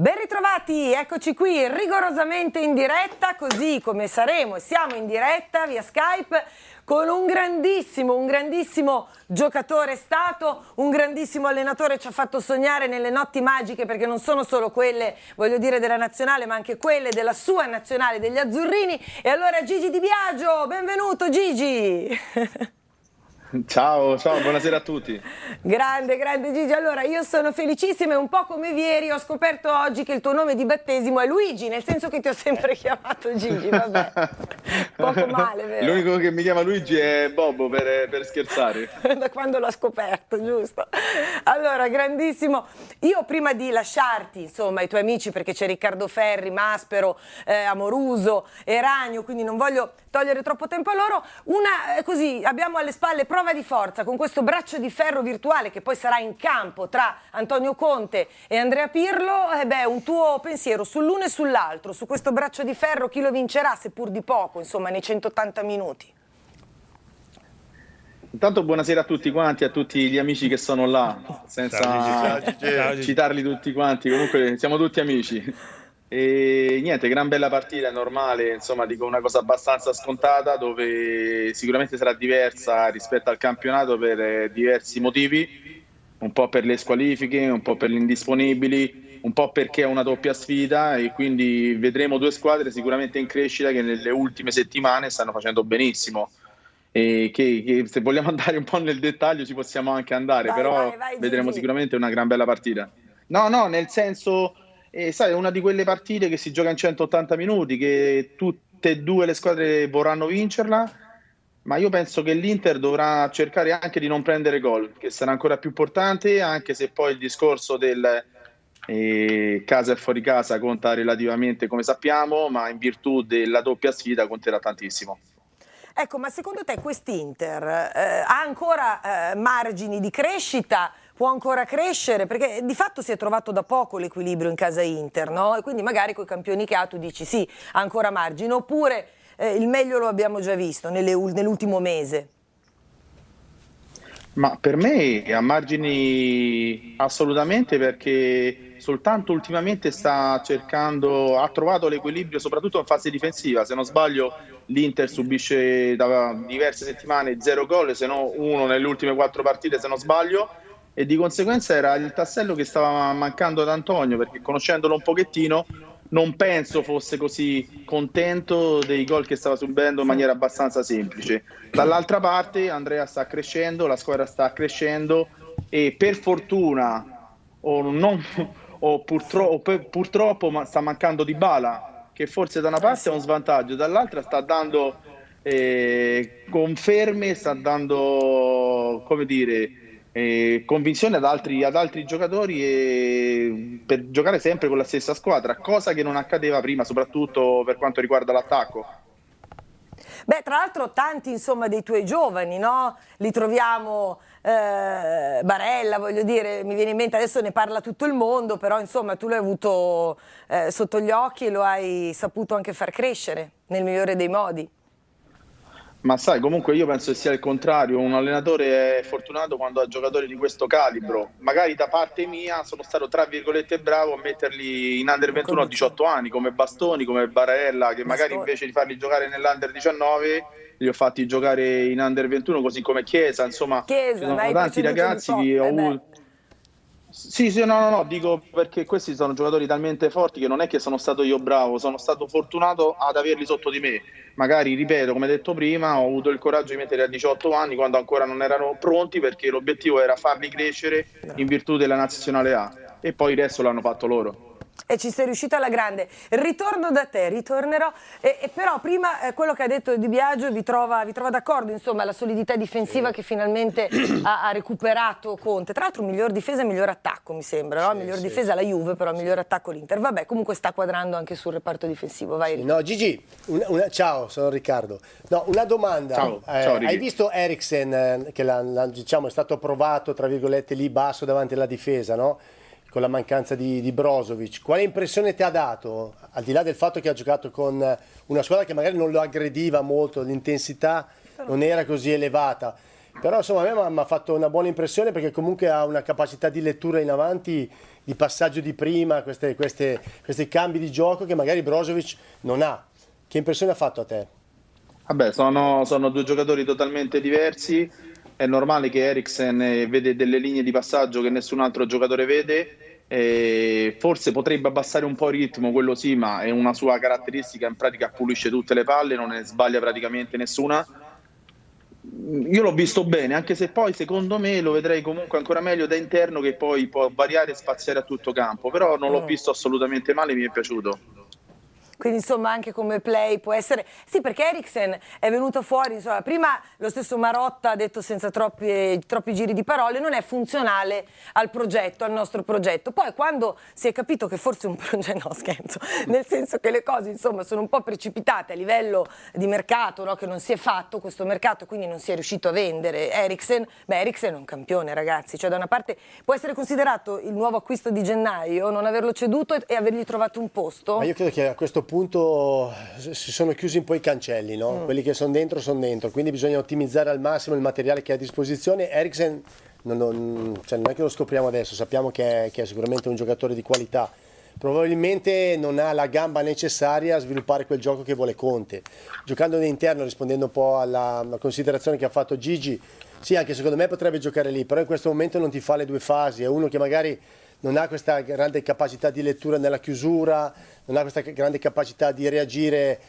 Ben ritrovati, eccoci qui rigorosamente in diretta, così come saremo e siamo in diretta via Skype con un grandissimo giocatore stato, un grandissimo allenatore, ci ha fatto sognare nelle notti magiche, perché non sono solo quelle, voglio dire, della nazionale, ma anche quelle della sua nazionale, degli azzurrini. E allora Gigi Di Biagio, benvenuto Gigi! Ciao, buonasera a tutti. Grande Gigi, allora io sono felicissima e un po' come ieri ho scoperto oggi che il tuo nome di battesimo è Luigi, nel senso che ti ho sempre chiamato Gigi, vabbè, poco male, vero? L'unico che mi chiama Luigi è Bobo, per scherzare. Da quando l'ho scoperto, giusto? Allora, grandissimo, io prima di lasciarti, insomma, i tuoi amici, perché c'è Riccardo Ferri, Maspero, Amoruso, Eragno, quindi non voglio togliere troppo tempo a loro, abbiamo alle spalle proprio prova di forza con questo braccio di ferro virtuale che poi sarà in campo tra Antonio Conte e Andrea Pirlo. E beh, un tuo pensiero sull'uno e sull'altro, su questo braccio di ferro, chi lo vincerà, seppur di poco, insomma, nei 180 minuti? Intanto buonasera a tutti quanti, a tutti gli amici che sono là, senza citarli tutti quanti, comunque siamo tutti amici. E niente, gran bella partita, normale, insomma, dico una cosa abbastanza scontata, dove sicuramente sarà diversa rispetto al campionato per diversi motivi, un po' per le squalifiche, un po' per gli indisponibili, un po' perché è una doppia sfida, e quindi vedremo due squadre sicuramente in crescita che nelle ultime settimane stanno facendo benissimo. E che se vogliamo andare un po' nel dettaglio ci possiamo anche andare, però vedremo sicuramente una gran bella partita. No, no, nel senso, sai, è una di quelle partite che si gioca in 180 minuti, che tutte e due le squadre vorranno vincerla, ma io penso che l'Inter dovrà cercare anche di non prendere gol, che sarà ancora più importante, anche se poi il discorso del casa e fuori casa conta relativamente, come sappiamo, ma in virtù della doppia sfida conterà tantissimo. Ecco, ma secondo te quest'Inter ha ancora margini di crescita? Può ancora crescere? Perché di fatto si è trovato da poco l'equilibrio in casa Inter, no? E quindi magari con i campioni che ha tu dici sì, ha ancora margine, oppure il meglio lo abbiamo già visto nell'ultimo mese? Ma per me ha margini assolutamente, perché soltanto ultimamente sta cercando, ha trovato l'equilibrio soprattutto in fase difensiva. Se non sbaglio l'Inter subisce da diverse settimane 0 gol, se no uno nelle ultime 4 partite, se non sbaglio, e di conseguenza era il tassello che stava mancando ad Antonio, perché conoscendolo un pochettino non penso fosse così contento dei gol che stava subendo in maniera abbastanza semplice. Dall'altra parte Andrea sta crescendo, la squadra sta crescendo, e per fortuna o purtroppo ma sta mancando Dybala, che forse da una parte è un svantaggio, dall'altra sta dando conferme, sta dando, come dire, convinzione ad altri giocatori, e per giocare sempre con la stessa squadra, cosa che non accadeva prima, soprattutto per quanto riguarda l'attacco. Beh, tra l'altro tanti, insomma, dei tuoi giovani, no? Li troviamo, Barella, voglio dire, mi viene in mente, adesso ne parla tutto il mondo, però insomma tu l'hai avuto sotto gli occhi e lo hai saputo anche far crescere nel migliore dei modi. Ma sai, comunque io penso che sia il contrario, un allenatore è fortunato quando ha giocatori di questo calibro. Magari da parte mia sono stato tra virgolette bravo a metterli in under 21 a 18 anni, come Bastoni, come Barella, che magari invece di farli giocare nell'under 19 li ho fatti giocare in under 21, così come Chiesa, insomma, ci sono tanti ragazzi che ho avuto. Sì, no, dico perché questi sono giocatori talmente forti che non è che sono stato io bravo, sono stato fortunato ad averli sotto di me. Magari, ripeto, come detto prima, ho avuto il coraggio di metterli a 18 anni quando ancora non erano pronti, perché l'obiettivo era farli crescere in virtù della nazionale A, e poi il resto l'hanno fatto loro. E ci sei riuscita alla grande. Ritorno da te, ritornerò, però prima quello che ha detto Di Biagio vi trova d'accordo, insomma, la solidità difensiva che finalmente ha recuperato Conte. Tra l'altro miglior difesa e miglior attacco, mi sembra, no? Miglior difesa la Juve, però miglior attacco l'Inter. Vabbè, comunque sta quadrando anche sul reparto difensivo. Vai, Riccardo. No, Gigi, ciao, sono Riccardo. No, una domanda. Ciao, hai visto Eriksen, che diciamo, è stato provato, tra virgolette, lì basso davanti alla difesa, no? Con la mancanza di Brozovic, quale impressione ti ha dato? Al di là del fatto che ha giocato con una squadra che magari non lo aggrediva molto, l'intensità non era così elevata, però insomma a me mi ha fatto una buona impressione, perché comunque ha una capacità di lettura in avanti, di passaggio di prima, questi cambi di gioco che magari Brozovic non ha. Che impressione ha fatto a te? Vabbè, sono due giocatori totalmente diversi. È normale che Eriksen vede delle linee di passaggio che nessun altro giocatore vede, e forse potrebbe abbassare un po' il ritmo, quello sì, ma è una sua caratteristica, in pratica pulisce tutte le palle, non ne sbaglia praticamente nessuna. Io l'ho visto bene, anche se poi secondo me lo vedrei comunque ancora meglio da interno, che poi può variare e spaziare a tutto campo, però non l'ho visto assolutamente male, mi è piaciuto. quindi insomma anche come play può essere. Sì, perché Eriksen è venuto fuori, insomma, prima lo stesso Marotta ha detto senza troppi giri di parole, non è funzionale al progetto, al nostro progetto. Poi quando si è capito che forse un progetto, no scherzo, nel senso che le cose insomma sono un po' precipitate a livello di mercato, no? Che non si è fatto questo mercato, quindi non si è riuscito a vendere Eriksen. Beh, Eriksen è un campione, ragazzi, cioè da una parte può essere considerato il nuovo acquisto di gennaio, non averlo ceduto e avergli trovato un posto. Ma io credo che a questo punto si sono chiusi un po' i cancelli, no? Quelli che sono dentro, quindi bisogna ottimizzare al massimo il materiale che è a disposizione. Eriksen non è che lo scopriamo adesso, sappiamo che è sicuramente un giocatore di qualità. Probabilmente non ha la gamba necessaria a sviluppare quel gioco che vuole Conte. Giocando all'interno, rispondendo un po' alla considerazione che ha fatto Gigi, sì, anche secondo me potrebbe giocare lì, però in questo momento non ti fa le due fasi. È uno che magari non ha questa grande capacità di lettura nella chiusura, non ha questa grande capacità di reagire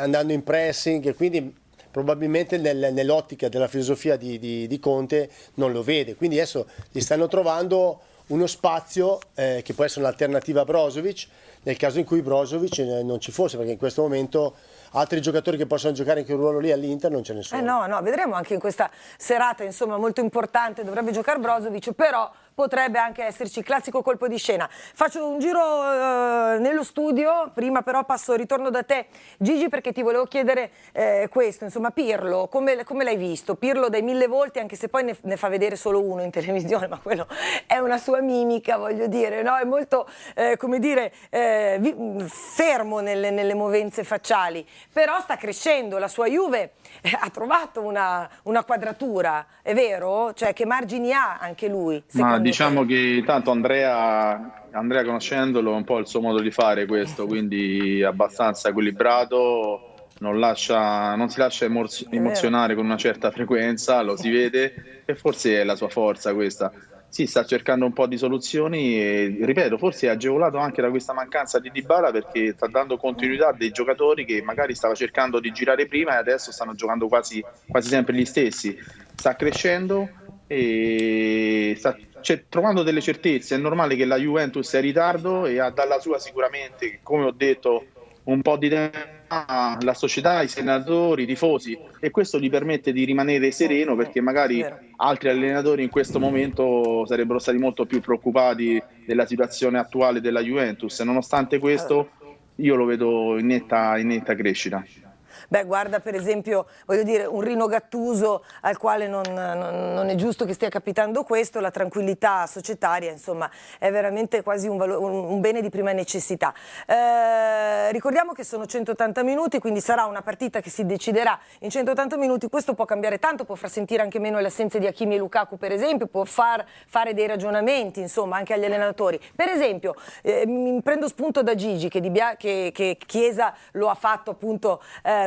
andando in pressing, e quindi probabilmente nell'ottica della filosofia di Conte non lo vede. Quindi adesso gli stanno trovando uno spazio che può essere un'alternativa a Brozovic, nel caso in cui Brozovic non ci fosse, perché in questo momento altri giocatori che possono giocare in quel ruolo lì all'Inter non ce ne sono. No, vedremo anche in questa serata, insomma, molto importante, dovrebbe giocare Brozovic, però potrebbe anche esserci il classico colpo di scena. Faccio un giro nello studio, prima però ritorno da te Gigi, perché ti volevo chiedere questo, insomma, Pirlo, come l'hai visto? Pirlo dai 1000 volti, anche se poi ne fa vedere solo uno in televisione, ma quello è una sua mimica, voglio dire, no? È molto, come dire, fermo nelle movenze facciali, però sta crescendo, la sua Juve ha trovato una quadratura, è vero? Cioè, che margini ha anche lui? Ma diciamo che tanto Andrea conoscendolo è un po' il suo modo di fare questo, quindi abbastanza equilibrato, non si lascia emozionare con una certa frequenza, lo si vede, e forse è la sua forza questa. Sì, sta cercando un po' di soluzioni e, ripeto, forse è agevolato anche da questa mancanza di Dybala, perché sta dando continuità a dei giocatori che magari stava cercando di girare prima e adesso stanno giocando quasi sempre gli stessi. Sta crescendo e sta trovando delle certezze. È normale che la Juventus sia in ritardo e ha dalla sua sicuramente, come ho detto, un po' di tempo la società, i senatori, i tifosi, e questo gli permette di rimanere sereno, perché magari altri allenatori in questo momento sarebbero stati molto più preoccupati della situazione attuale della Juventus. Nonostante questo io lo vedo in netta crescita. Beh, guarda per esempio, voglio dire, un Rino Gattuso al quale non è giusto che stia capitando questo. La tranquillità societaria, insomma, è veramente quasi un bene di prima necessità. Ricordiamo che sono 180 minuti, quindi sarà una partita che si deciderà in 180 minuti. Questo può cambiare tanto, può far sentire anche meno l'assenza di Hakimi e Lukaku, per esempio, può far fare dei ragionamenti, insomma, anche agli allenatori. Per esempio, mi prendo spunto da Gigi, che Chiesa lo ha fatto appunto,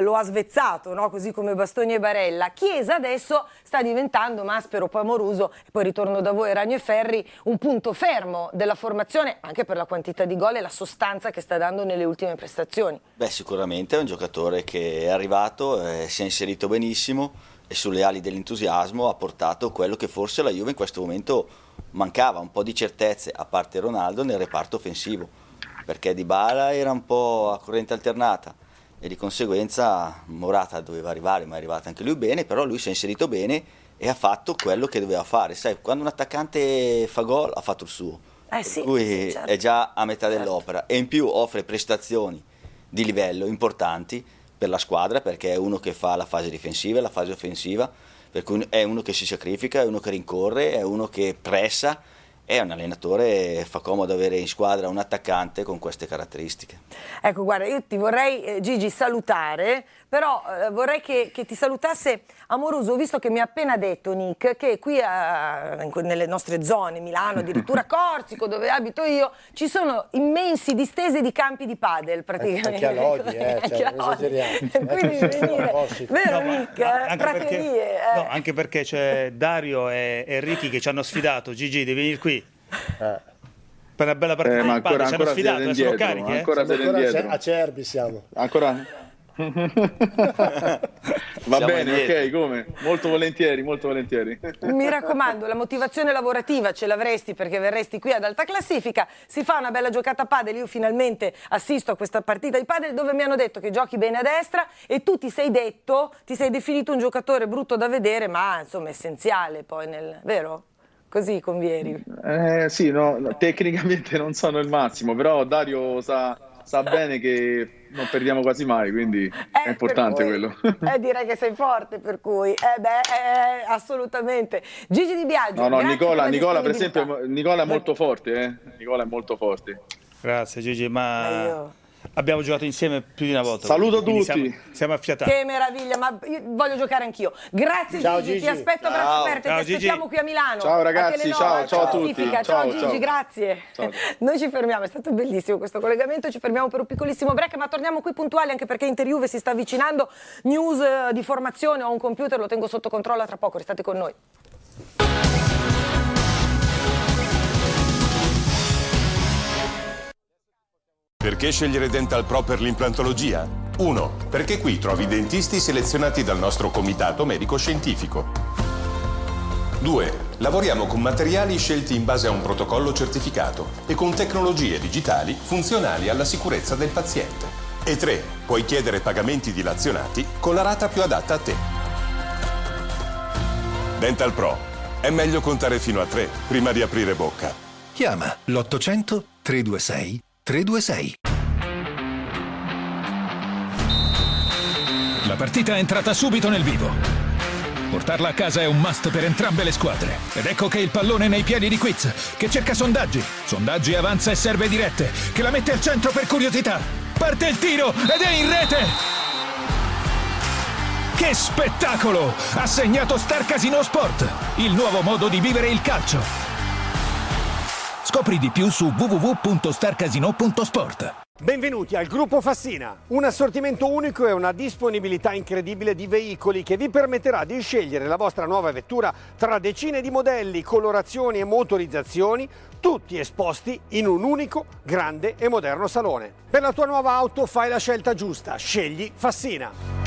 lo ha svezzato, no? Così come Bastoni e Barella. Chiesa adesso sta diventando, Maspero, poi Moruso, e poi ritorno da voi Eragno e Ferri, un punto fermo della formazione, anche per la quantità di gol e la sostanza che sta dando nelle ultime prestazioni. Beh, sicuramente è un giocatore che è arrivato, si è inserito benissimo e sulle ali dell'entusiasmo ha portato quello che forse la Juve in questo momento mancava, un po' di certezze, a parte Ronaldo, nel reparto offensivo, perché Dybala era un po' a corrente alternata e di conseguenza Morata doveva arrivare, ma è arrivato anche lui bene, però lui si è inserito bene e ha fatto quello che doveva fare. Sai, quando un attaccante fa gol ha fatto il suo, lui certo, è già a metà dell'opera, e in più offre prestazioni di livello importanti per la squadra, perché è uno che fa la fase difensiva e la fase offensiva, per cui è uno che si sacrifica, è uno che rincorre, è uno che pressa. È un allenatore, fa comodo avere in squadra un attaccante con queste caratteristiche. Ecco, guarda, io ti vorrei, Gigi, salutare, però vorrei che ti salutasse Amoruso, visto che mi ha appena detto Nick che qui nelle nostre zone, Milano, addirittura Corsico, dove abito io, ci sono immensi distese di campi di padel praticamente. Anche a Lodi, cioè, non esageriamo. Quindi vero, no, Nick? Anche perché c'è Dario e Ricky che ci hanno sfidato, Gigi, devi venire qui. Per una bella partita di padel, ci hanno sfidato, sono carichi. Ancora a Cerbi siamo. Ancora Va bene, ok, come? Molto volentieri, molto volentieri. Mi raccomando, la motivazione lavorativa ce l'avresti perché verresti qui ad Alta Classifica. Si fa una bella giocata a padel, io finalmente assisto a questa partita di padel dove mi hanno detto che giochi bene a destra e tu ti sei detto, ti sei definito un giocatore brutto da vedere, ma insomma essenziale poi nel... vero? Così convieni? Sì, no, tecnicamente non sono il massimo, però Dario sa bene che non perdiamo quasi mai, quindi è importante quello. Direi che sei forte, per cui assolutamente. Gigi Di Biagio. No, Nicola per esempio, Nicola è molto forte, Nicola è molto forte. Grazie Gigi, ma io... abbiamo giocato insieme più di una volta. Saluto tutti. Siamo affiatati. Che meraviglia, ma io voglio giocare anch'io. Grazie ciao, Gigi, ti aspetto a braccia aperte, ti aspettiamo Gigi qui a Milano. Ciao ragazzi, ciao a tutti. Ciao Gigi, ciao. Grazie. Ciao. Noi ci fermiamo, è stato bellissimo questo collegamento, ci fermiamo per un piccolissimo break, ma torniamo qui puntuali anche perché Interjuve si sta avvicinando, news di formazione, ho un computer, lo tengo sotto controllo, tra poco restate con noi. Perché scegliere Dental Pro per l'implantologia? 1. Perché qui trovi dentisti selezionati dal nostro comitato medico-scientifico. 2. Lavoriamo con materiali scelti in base a un protocollo certificato e con tecnologie digitali funzionali alla sicurezza del paziente. E 3. Puoi chiedere pagamenti dilazionati con la rata più adatta a te. Dental Pro. È meglio contare fino a 3 prima di aprire bocca. Chiama l'800 326 326. La partita è entrata subito nel vivo. Portarla a casa è un must per entrambe le squadre. Ed ecco che il pallone è nei piedi di Quiz, che cerca sondaggi. Sondaggi avanza e serve dirette, che la mette al centro per curiosità. Parte il tiro ed è in rete! Che spettacolo! Ha segnato Star Casino Sport, il nuovo modo di vivere il calcio. Scopri di più su www.starcasino.sport. Benvenuti al Gruppo Fassina, un assortimento unico e una disponibilità incredibile di veicoli che vi permetterà di scegliere la vostra nuova vettura tra decine di modelli, colorazioni e motorizzazioni, tutti esposti in un unico, grande e moderno salone. Per la tua nuova auto fai la scelta giusta, scegli Fassina.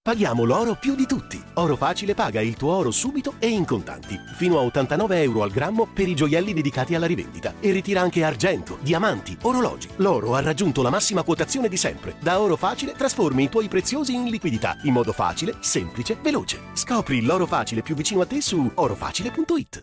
Paghiamo l'oro più di tutti. Oro Facile paga il tuo oro subito e in contanti. Fino a 89 euro al grammo per i gioielli dedicati alla rivendita. E ritira anche argento, diamanti, orologi. L'oro ha raggiunto la massima quotazione di sempre. Da Oro Facile trasformi i tuoi preziosi in liquidità. In modo facile, semplice, veloce. Scopri l'oro facile più vicino a te su orofacile.it.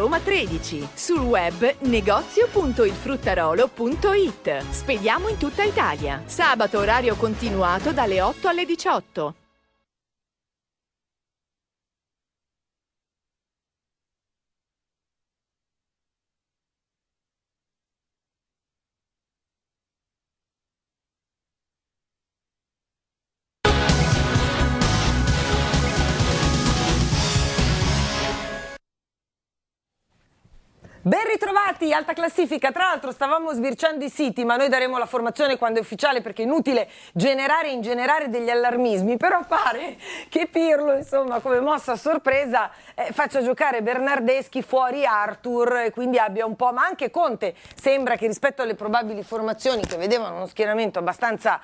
Roma 13, sul web negozio.ilfruttarolo.it. Spediamo in tutta Italia. Sabato orario continuato dalle 8 alle 18. Ben ritrovati, Alta Classifica. Tra l'altro stavamo sbirciando i siti, ma noi daremo la formazione quando è ufficiale perché è inutile generare e ingenerare degli allarmismi, però pare che Pirlo, insomma, come mossa a sorpresa faccia giocare Bernardeschi fuori Arthur e quindi abbia un po', ma anche Conte sembra che rispetto alle probabili formazioni che vedevano uno schieramento abbastanza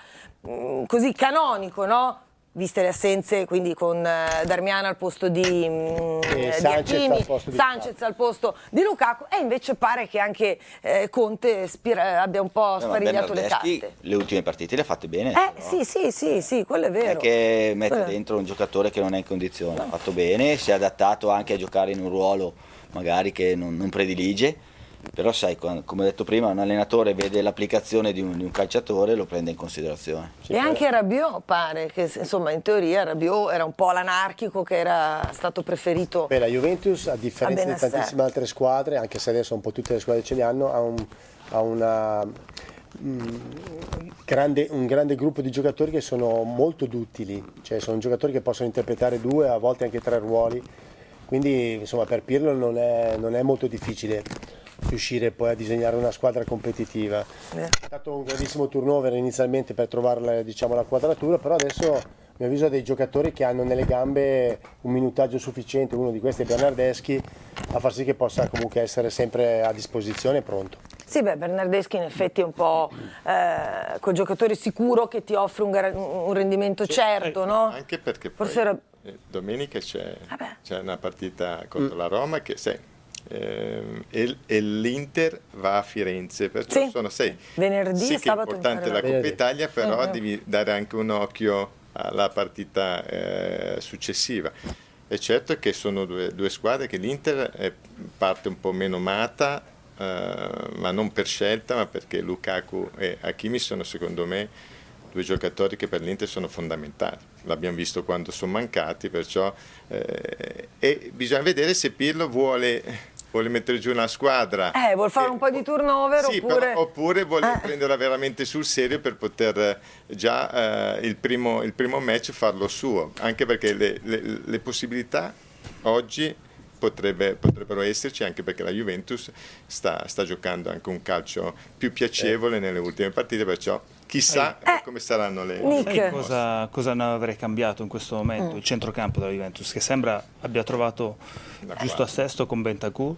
così canonico, no? Viste le assenze, quindi con Darmian al posto di Hakimi, Sanchez al posto di Lukaku, e invece pare che anche Conte abbia un po' sparigliato le carte. Le ultime partite le ha fatte bene. Sì, quello è vero. Perché mette dentro un giocatore che non è in condizione, ha fatto bene, si è adattato anche a giocare in un ruolo magari che non predilige. Però sai, come ho detto prima, un allenatore vede l'applicazione di un calciatore e lo prende in considerazione. E anche Rabiot pare, che insomma in teoria Rabiot era un po' l'anarchico che era stato preferito. Beh, la Juventus, a differenza di tantissime altre squadre, anche se adesso un po' tutte le squadre ce li hanno, ha un grande gruppo di giocatori che sono molto duttili, cioè sono giocatori che possono interpretare due, a volte anche tre ruoli, quindi insomma per Pirlo non è molto difficile riuscire poi a disegnare una squadra competitiva. È stato un grandissimo turnover inizialmente per trovare, diciamo, la quadratura, però adesso a mio avviso ha dei giocatori che hanno nelle gambe un minutaggio sufficiente, uno di questi è Bernardeschi, a far sì che possa comunque essere sempre a disposizione e pronto. Sì, beh, Bernardeschi in effetti è un po' quel giocatore sicuro che ti offre un rendimento, sì, certo, no? Anche perché poi domenica c'è una partita contro la Roma che e l'Inter va a Firenze, perciò sono sei. Venerdì, sì, che è importante la Coppa Italia, però devi dare anche un occhio alla partita successiva. È certo che sono due squadre che l'Inter parte un po' meno matta, ma non per scelta, ma perché Lukaku e Hakimi sono, secondo me, due giocatori che per l'Inter sono fondamentali. L'abbiamo visto quando sono mancati, perciò e bisogna vedere se Pirlo vuole mettere giù una squadra, vuol fare un po' di turnover, sì, oppure vuole prenderla veramente sul serio per poter già il primo match farlo suo, anche perché le possibilità oggi potrebbero esserci, anche perché la Juventus sta giocando anche un calcio più piacevole nelle ultime partite, perciò chissà come saranno le cosa ne avrei cambiato in questo momento. Il centrocampo della Juventus, che sembra abbia trovato giusto assesto con Bentancur,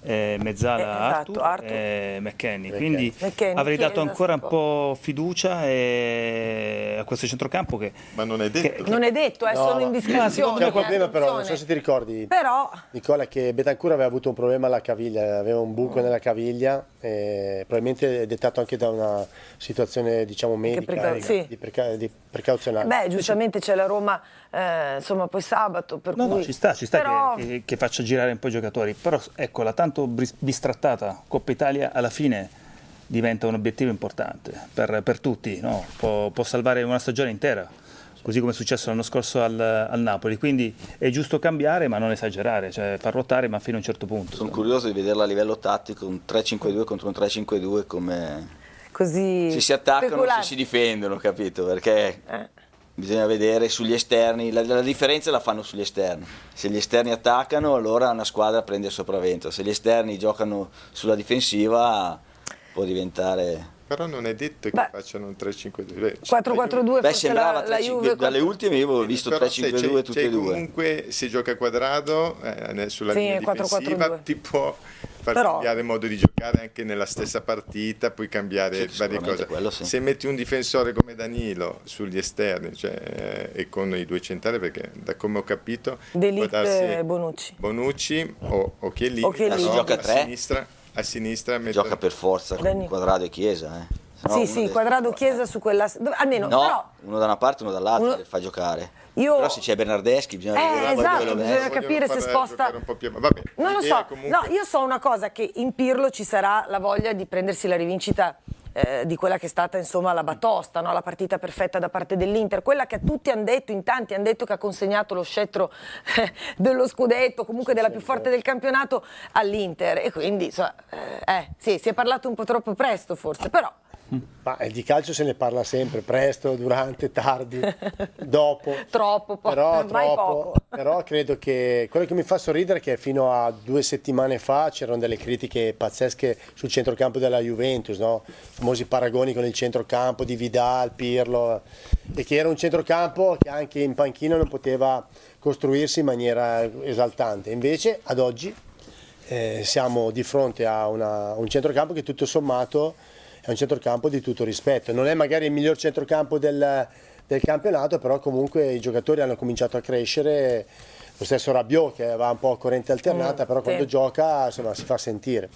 Mezzala, Arthur e McKennie, quindi avrei dato ancora un po' fiducia a questo centrocampo che... Ma non è detto, sono in discussione. C'è un problema, però, non so se ti ricordi, però... Nicola, che Bentancur aveva avuto un problema alla caviglia, aveva un buco nella caviglia, probabilmente dettato anche da una situazione, diciamo, medica, di precauzionale. Beh, giustamente c'è la Roma, insomma, poi sabato, per cui... ci sta però... che faccia girare un po' i giocatori, però ecco, la tanto bistrattata Coppa Italia alla fine diventa un obiettivo importante per tutti, no? Può salvare una stagione intera, così come è successo l'anno scorso al Napoli, quindi è giusto cambiare ma non esagerare, cioè far ruotare ma fino a un certo punto. Sono curioso di vederla a livello tattico, un 3-5-2 contro un 3-5-2, come così se si attaccano o se si difendono, capito? Perché bisogna vedere sugli esterni, la differenza la fanno sugli esterni. Se gli esterni attaccano, allora una squadra prende il sopravvento, se gli esterni giocano sulla difensiva può diventare... Però non è detto che facciano un 3-5-2. 4-4-2 forse sembrava la Juve. Dalle ultime io avevo visto 3-5-2 tutte e due. Comunque se gioca Cuadrado sulla linea difensiva ti può far cambiare modo di giocare anche nella stessa partita, puoi cambiare varie cose. Quello, sì. Se metti un difensore come Danilo sugli esterni, cioè, e con i due centrali, perché da come ho capito De Ligt e Bonucci o Chiellini, si gioca a sinistra. A sinistra gioca per forza con Cuadrado e Chiesa, sì, Cuadrado e Chiesa su quella, almeno uno da una parte e uno dall'altra fa giocare. Però se c'è Bernardeschi bisogna bisogna capire se sposta un po' più... Vabbè, non lo so, comunque... io so una cosa, che in Pirlo ci sarà la voglia di prendersi la rivincita di quella che è stata, insomma, la batosta, no? La partita perfetta da parte dell'Inter, quella che tutti hanno detto, in tanti hanno detto che ha consegnato lo scettro dello scudetto, comunque della più forte del campionato, all'Inter, e quindi insomma, si è parlato un po' troppo presto forse, però... Ma di calcio se ne parla sempre, presto, durante, tardi, dopo, troppo. Però credo che quello che mi fa sorridere è che fino a 2 settimane fa c'erano delle critiche pazzesche sul centrocampo della Juventus, no? Famosi paragoni con il centrocampo di Vidal, Pirlo, e che era un centrocampo che anche in panchina non poteva costruirsi in maniera esaltante. Invece ad oggi siamo di fronte a un centrocampo che tutto sommato è un centrocampo di tutto rispetto, non è magari il miglior centrocampo del campionato, però comunque i giocatori hanno cominciato a crescere, lo stesso Rabiot che va un po' a corrente alternata, però quando gioca, insomma, si fa sentire.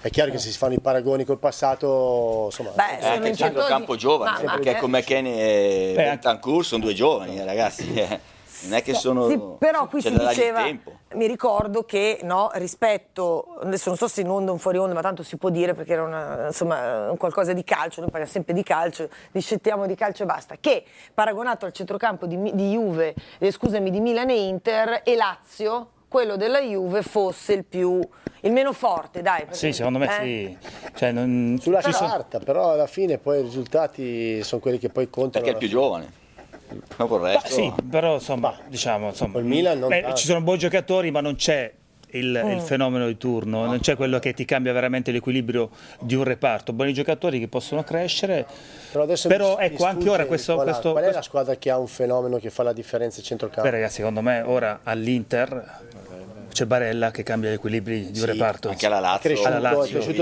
È chiaro che se si fanno i paragoni col passato, insomma, è anche il centrocampo giovane, perché con McKennie e Bentancur sono due giovani, ragazzi. non è che sono... Sì, però qui si diceva, mi ricordo che no, rispetto, adesso non so se in onda o fuori onda, ma tanto si può dire perché era una, insomma, un qualcosa di calcio, noi parliamo sempre di calcio, discettiamo di calcio e basta, che paragonato al centrocampo di Juve, scusami, di Milan e Inter e Lazio, quello della Juve fosse il meno forte, dai. Perché, sì, secondo me sì. Cioè, non... Sulla carta, però alla fine poi i risultati sono quelli che poi contano. Perché è il più giovane. No, corretto. Sì, però insomma, diciamo, insomma, il Milan non ci sono buoni giocatori, ma non c'è il fenomeno di turno, non c'è quello che ti cambia veramente l'equilibrio di un reparto. Buoni giocatori che possono crescere, però ecco, anche ora qual è la squadra che ha un fenomeno che fa la differenza in centrocampo? Beh ragazzi, secondo me ora all'Inter c'è Barella che cambia gli equilibri di un reparto. Anche alla Lazio. Anche alla Lazio. Se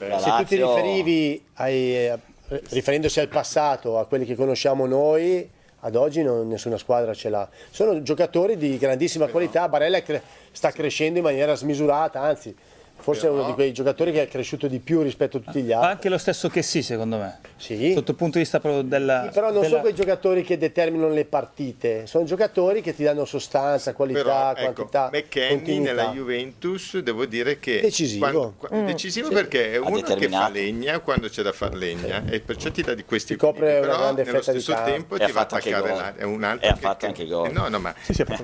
tu ti riferivi ai... Riferendosi al passato, a quelli che conosciamo noi, ad oggi nessuna squadra ce l'ha. Sono giocatori di grandissima qualità, Barella sta crescendo in maniera smisurata, anzi, forse è uno di quei giocatori che è cresciuto di più rispetto a tutti gli altri. Anche lo stesso che sì, secondo me. Sì. Sotto il punto di vista proprio della... Sì, però non sono quei giocatori che determinano le partite, sono giocatori che ti danno sostanza, qualità, però, quantità, McKennie continuità. Nella Juventus devo dire che... Decisivo. Decisivo sì. Perché è uno che fa legna quando c'è da far legna e perciò ti dà di questi... Ti copre una grande fetta di campo. Nello stesso tempo ti va a attaccare l'area.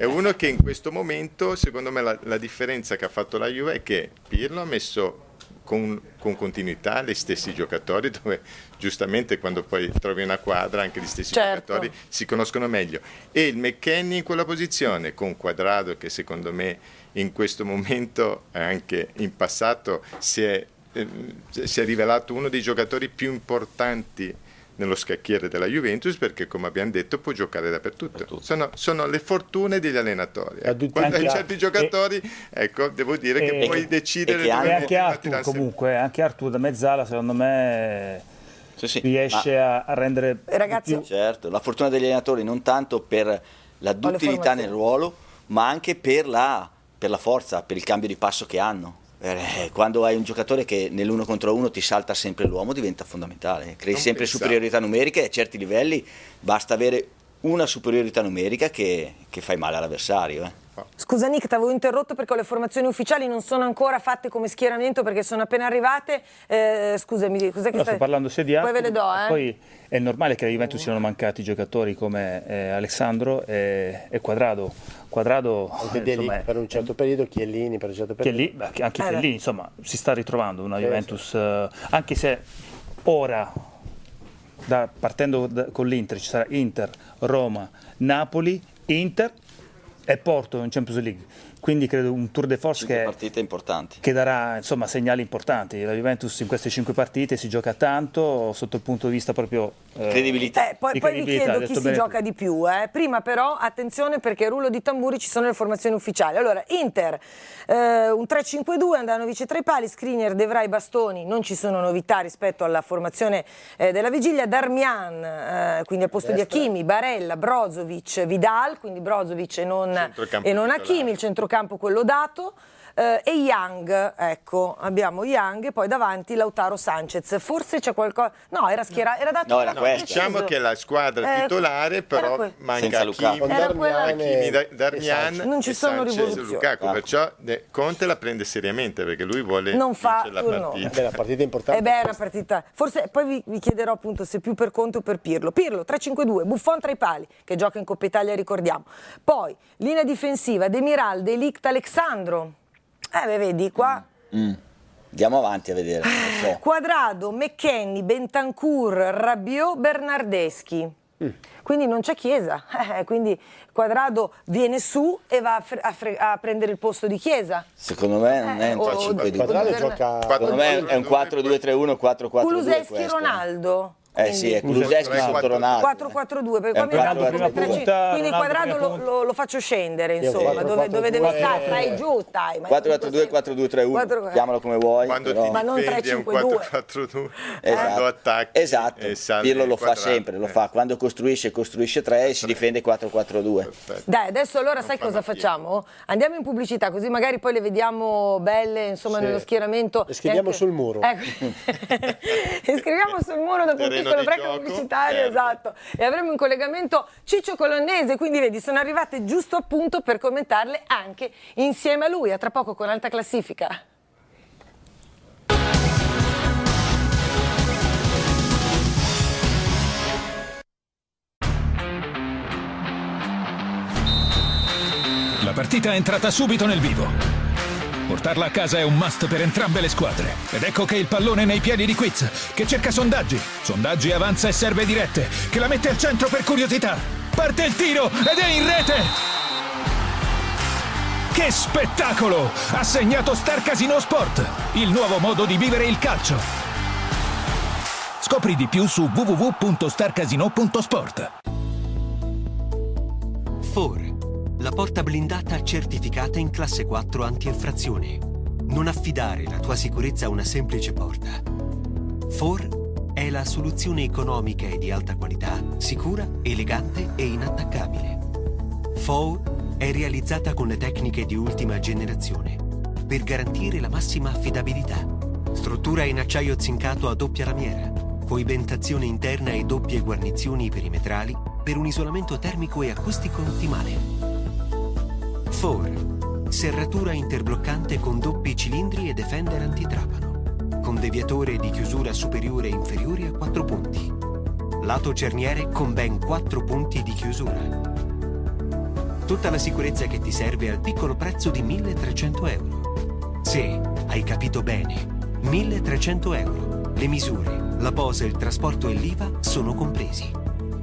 È uno che in questo momento, secondo me, la differenza che ha fatto la Juve è che Pirlo ha messo con continuità gli stessi giocatori, dove giustamente quando poi trovi una quadra anche gli stessi giocatori si conoscono meglio, e il McKennie in quella posizione con Cuadrado, che secondo me in questo momento anche in passato si è rivelato uno dei giocatori più importanti nello scacchiere della Juventus, perché come abbiamo detto può giocare dappertutto. Sono le fortune degli allenatori, quando hai certi giocatori ecco, devo dire che puoi decidere che anche Arthur, comunque anche Arthur da mezzala secondo me riesce a rendere più. Certo, la fortuna degli allenatori non tanto per la duttilità nel ruolo, ma anche per la forza, per il cambio di passo che hanno. Quando hai un giocatore che nell'1 contro 1 ti salta sempre l'uomo, diventa fondamentale, crei sempre superiorità numerica e a certi livelli basta avere una superiorità numerica che fai male all'avversario. Scusa Nick, ti avevo interrotto perché le formazioni ufficiali non sono ancora fatte come schieramento perché sono appena arrivate. Scusami, cos'è che stai parlando? Sia di altri, poi ve le do, poi è normale che alla Juventus siano mancati giocatori come Alessandro e Cuadrado. Cuadrado per un certo periodo, Chiellini per un certo periodo. Anche Chiellini, insomma, si sta ritrovando una Juventus, anche se ora partendo con l'Inter ci sarà Inter, Roma, Napoli, Inter e Porto in Champions League, quindi credo un tour de force che darà insomma segnali importanti. La Juventus in queste 5 partite si gioca tanto sotto il punto di vista proprio credibilità. Poi vi chiedo chi si gioca di più, prima però attenzione perché rullo di tamburi, ci sono le formazioni ufficiali. Allora Inter un 3-5-2, Andanovic tra i pali, Skriniar, De Vrij, Bastoni, non ci sono novità rispetto alla formazione della vigilia. Darmian quindi al posto di Hakimi, Barella, Brozovic, Vidal, quindi Brozovic e non Hakimi, il centrocampo quello dato, e Young, ecco, abbiamo Young e poi davanti Lautaro Sanchez. Forse c'è qualcosa, no, era dato, no, diciamo che la squadra titolare però manca Hakimi, Darmian, non ci sono rivoluzioni. Lukaku, perciò Conte la prende seriamente perché lui vuole vincere la partita. La partita è importante. È una partita. Forse poi vi chiederò appunto se più per Conte o per Pirlo. Pirlo 3-5-2, Buffon tra i pali che gioca in Coppa Italia, ricordiamo. Poi linea difensiva Demiral, De Ligt, Alessandro. Beh, vedi qua. Andiamo avanti a vedere. Cuadrado, McKennie, Bentancur, Rabiot, Bernardeschi. Quindi non c'è Chiesa. Quindi Cuadrado viene su e va a prendere il posto di Chiesa. Secondo me non è un 4-2-3-1, 4-4-2. Kulusevski, Ronaldo. Sì, è Kulusevski sotto Ronaldo. 4-4-2, perché quindi Cuadrado lo faccio scendere, insomma, dove deve stare, stai giù, stai. 4-4-2, 4-2-3-1, chiamalo come vuoi. Ma non 3-5-2. Esatto, Pirlo lo fa sempre, lo fa. Quando costruisce 3 e si difende 4-4-2. Dai, adesso allora sai cosa facciamo? Andiamo in pubblicità, così magari poi le vediamo belle, insomma, nello schieramento. Le scriviamo sul muro. Ecco, le scriviamo sul muro dopo piccolo break pubblicitario, esatto. E avremo in collegamento Ciccio Colonnese, quindi vedi, sono arrivate giusto appunto per commentarle anche insieme a lui. A tra poco con Alta Classifica. La partita è entrata subito nel vivo. Portarla a casa è un must per entrambe le squadre. Ed ecco che il pallone nei piedi di Quiz, che cerca sondaggi. Sondaggi avanza e serve dirette, che la mette al centro per curiosità. Parte il tiro ed è in rete! Che spettacolo! Ha segnato Star Casino Sport, il nuovo modo di vivere il calcio. Scopri di più su www.starcasino.sport. Four. La porta blindata certificata in classe 4 anti-effrazione. Non affidare la tua sicurezza a una semplice porta. FOR è la soluzione economica e di alta qualità, sicura, elegante e inattaccabile. FOR è realizzata con le tecniche di ultima generazione per garantire la massima affidabilità. Struttura in acciaio zincato a doppia lamiera, coibentazione interna e doppie guarnizioni perimetrali per un isolamento termico e acustico ottimale. FOR, serratura interbloccante con doppi cilindri e defender antitrapano, con deviatore di chiusura superiore e inferiore a 4 punti, lato cerniere con ben 4 punti di chiusura. Tutta la sicurezza che ti serve al piccolo prezzo di 1.300 €. Se, hai capito bene, 1.300 €, le misure, la posa, il trasporto e l'IVA sono compresi.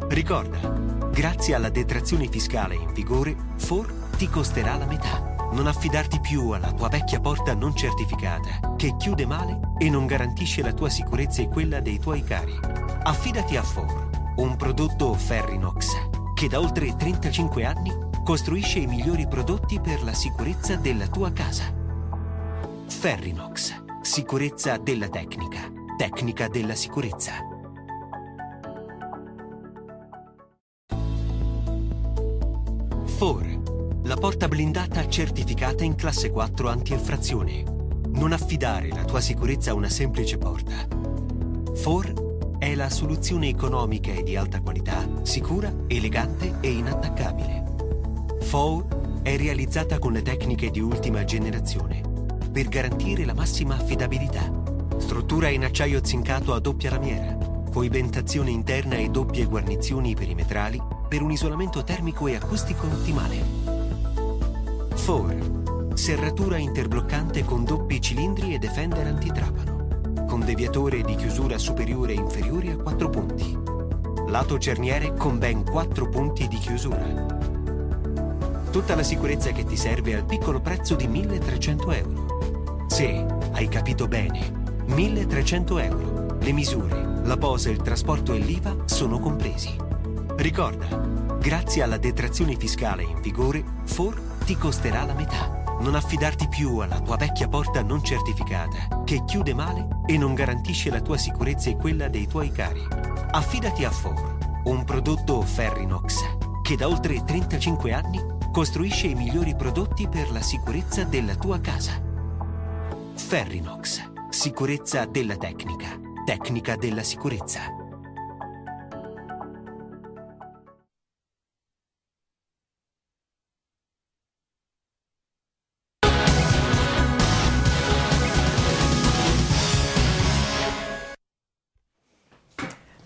Ricorda, grazie alla detrazione fiscale in vigore, FOR ti costerà la metà. Non affidarti più alla tua vecchia porta non certificata, che chiude male e non garantisce la tua sicurezza e quella dei tuoi cari. Affidati a FOR, un prodotto Ferrinox, che da oltre 35 anni costruisce i migliori prodotti per la sicurezza della tua casa. Ferrinox, sicurezza della tecnica, tecnica della sicurezza. FOR, la porta blindata certificata in classe 4 anti-effrazione. Non affidare la tua sicurezza a una semplice porta. FOR è la soluzione economica e di alta qualità, sicura, elegante e inattaccabile. FOR è realizzata con le tecniche di ultima generazione per garantire la massima affidabilità. Struttura in acciaio zincato a doppia lamiera, coibentazione interna e doppie guarnizioni perimetrali per un isolamento termico e acustico ottimale. FOR, serratura interbloccante con doppi cilindri e defender antitrapano, con deviatore di chiusura superiore e inferiore a 4 punti, lato cerniere con ben 4 punti di chiusura. Tutta la sicurezza che ti serve al piccolo prezzo di 1.300 €. Se, hai capito bene, 1.300 €, le misure, la posa, il trasporto e l'IVA sono compresi. Ricorda, grazie alla detrazione fiscale in vigore, FOR ti costerà la metà. Non affidarti più alla tua vecchia porta non certificata, che chiude male e non garantisce la tua sicurezza e quella dei tuoi cari. Affidati a FOR, un prodotto Ferrinox, che da oltre 35 anni costruisce i migliori prodotti per la sicurezza della tua casa. Ferrinox, sicurezza della tecnica, tecnica della sicurezza.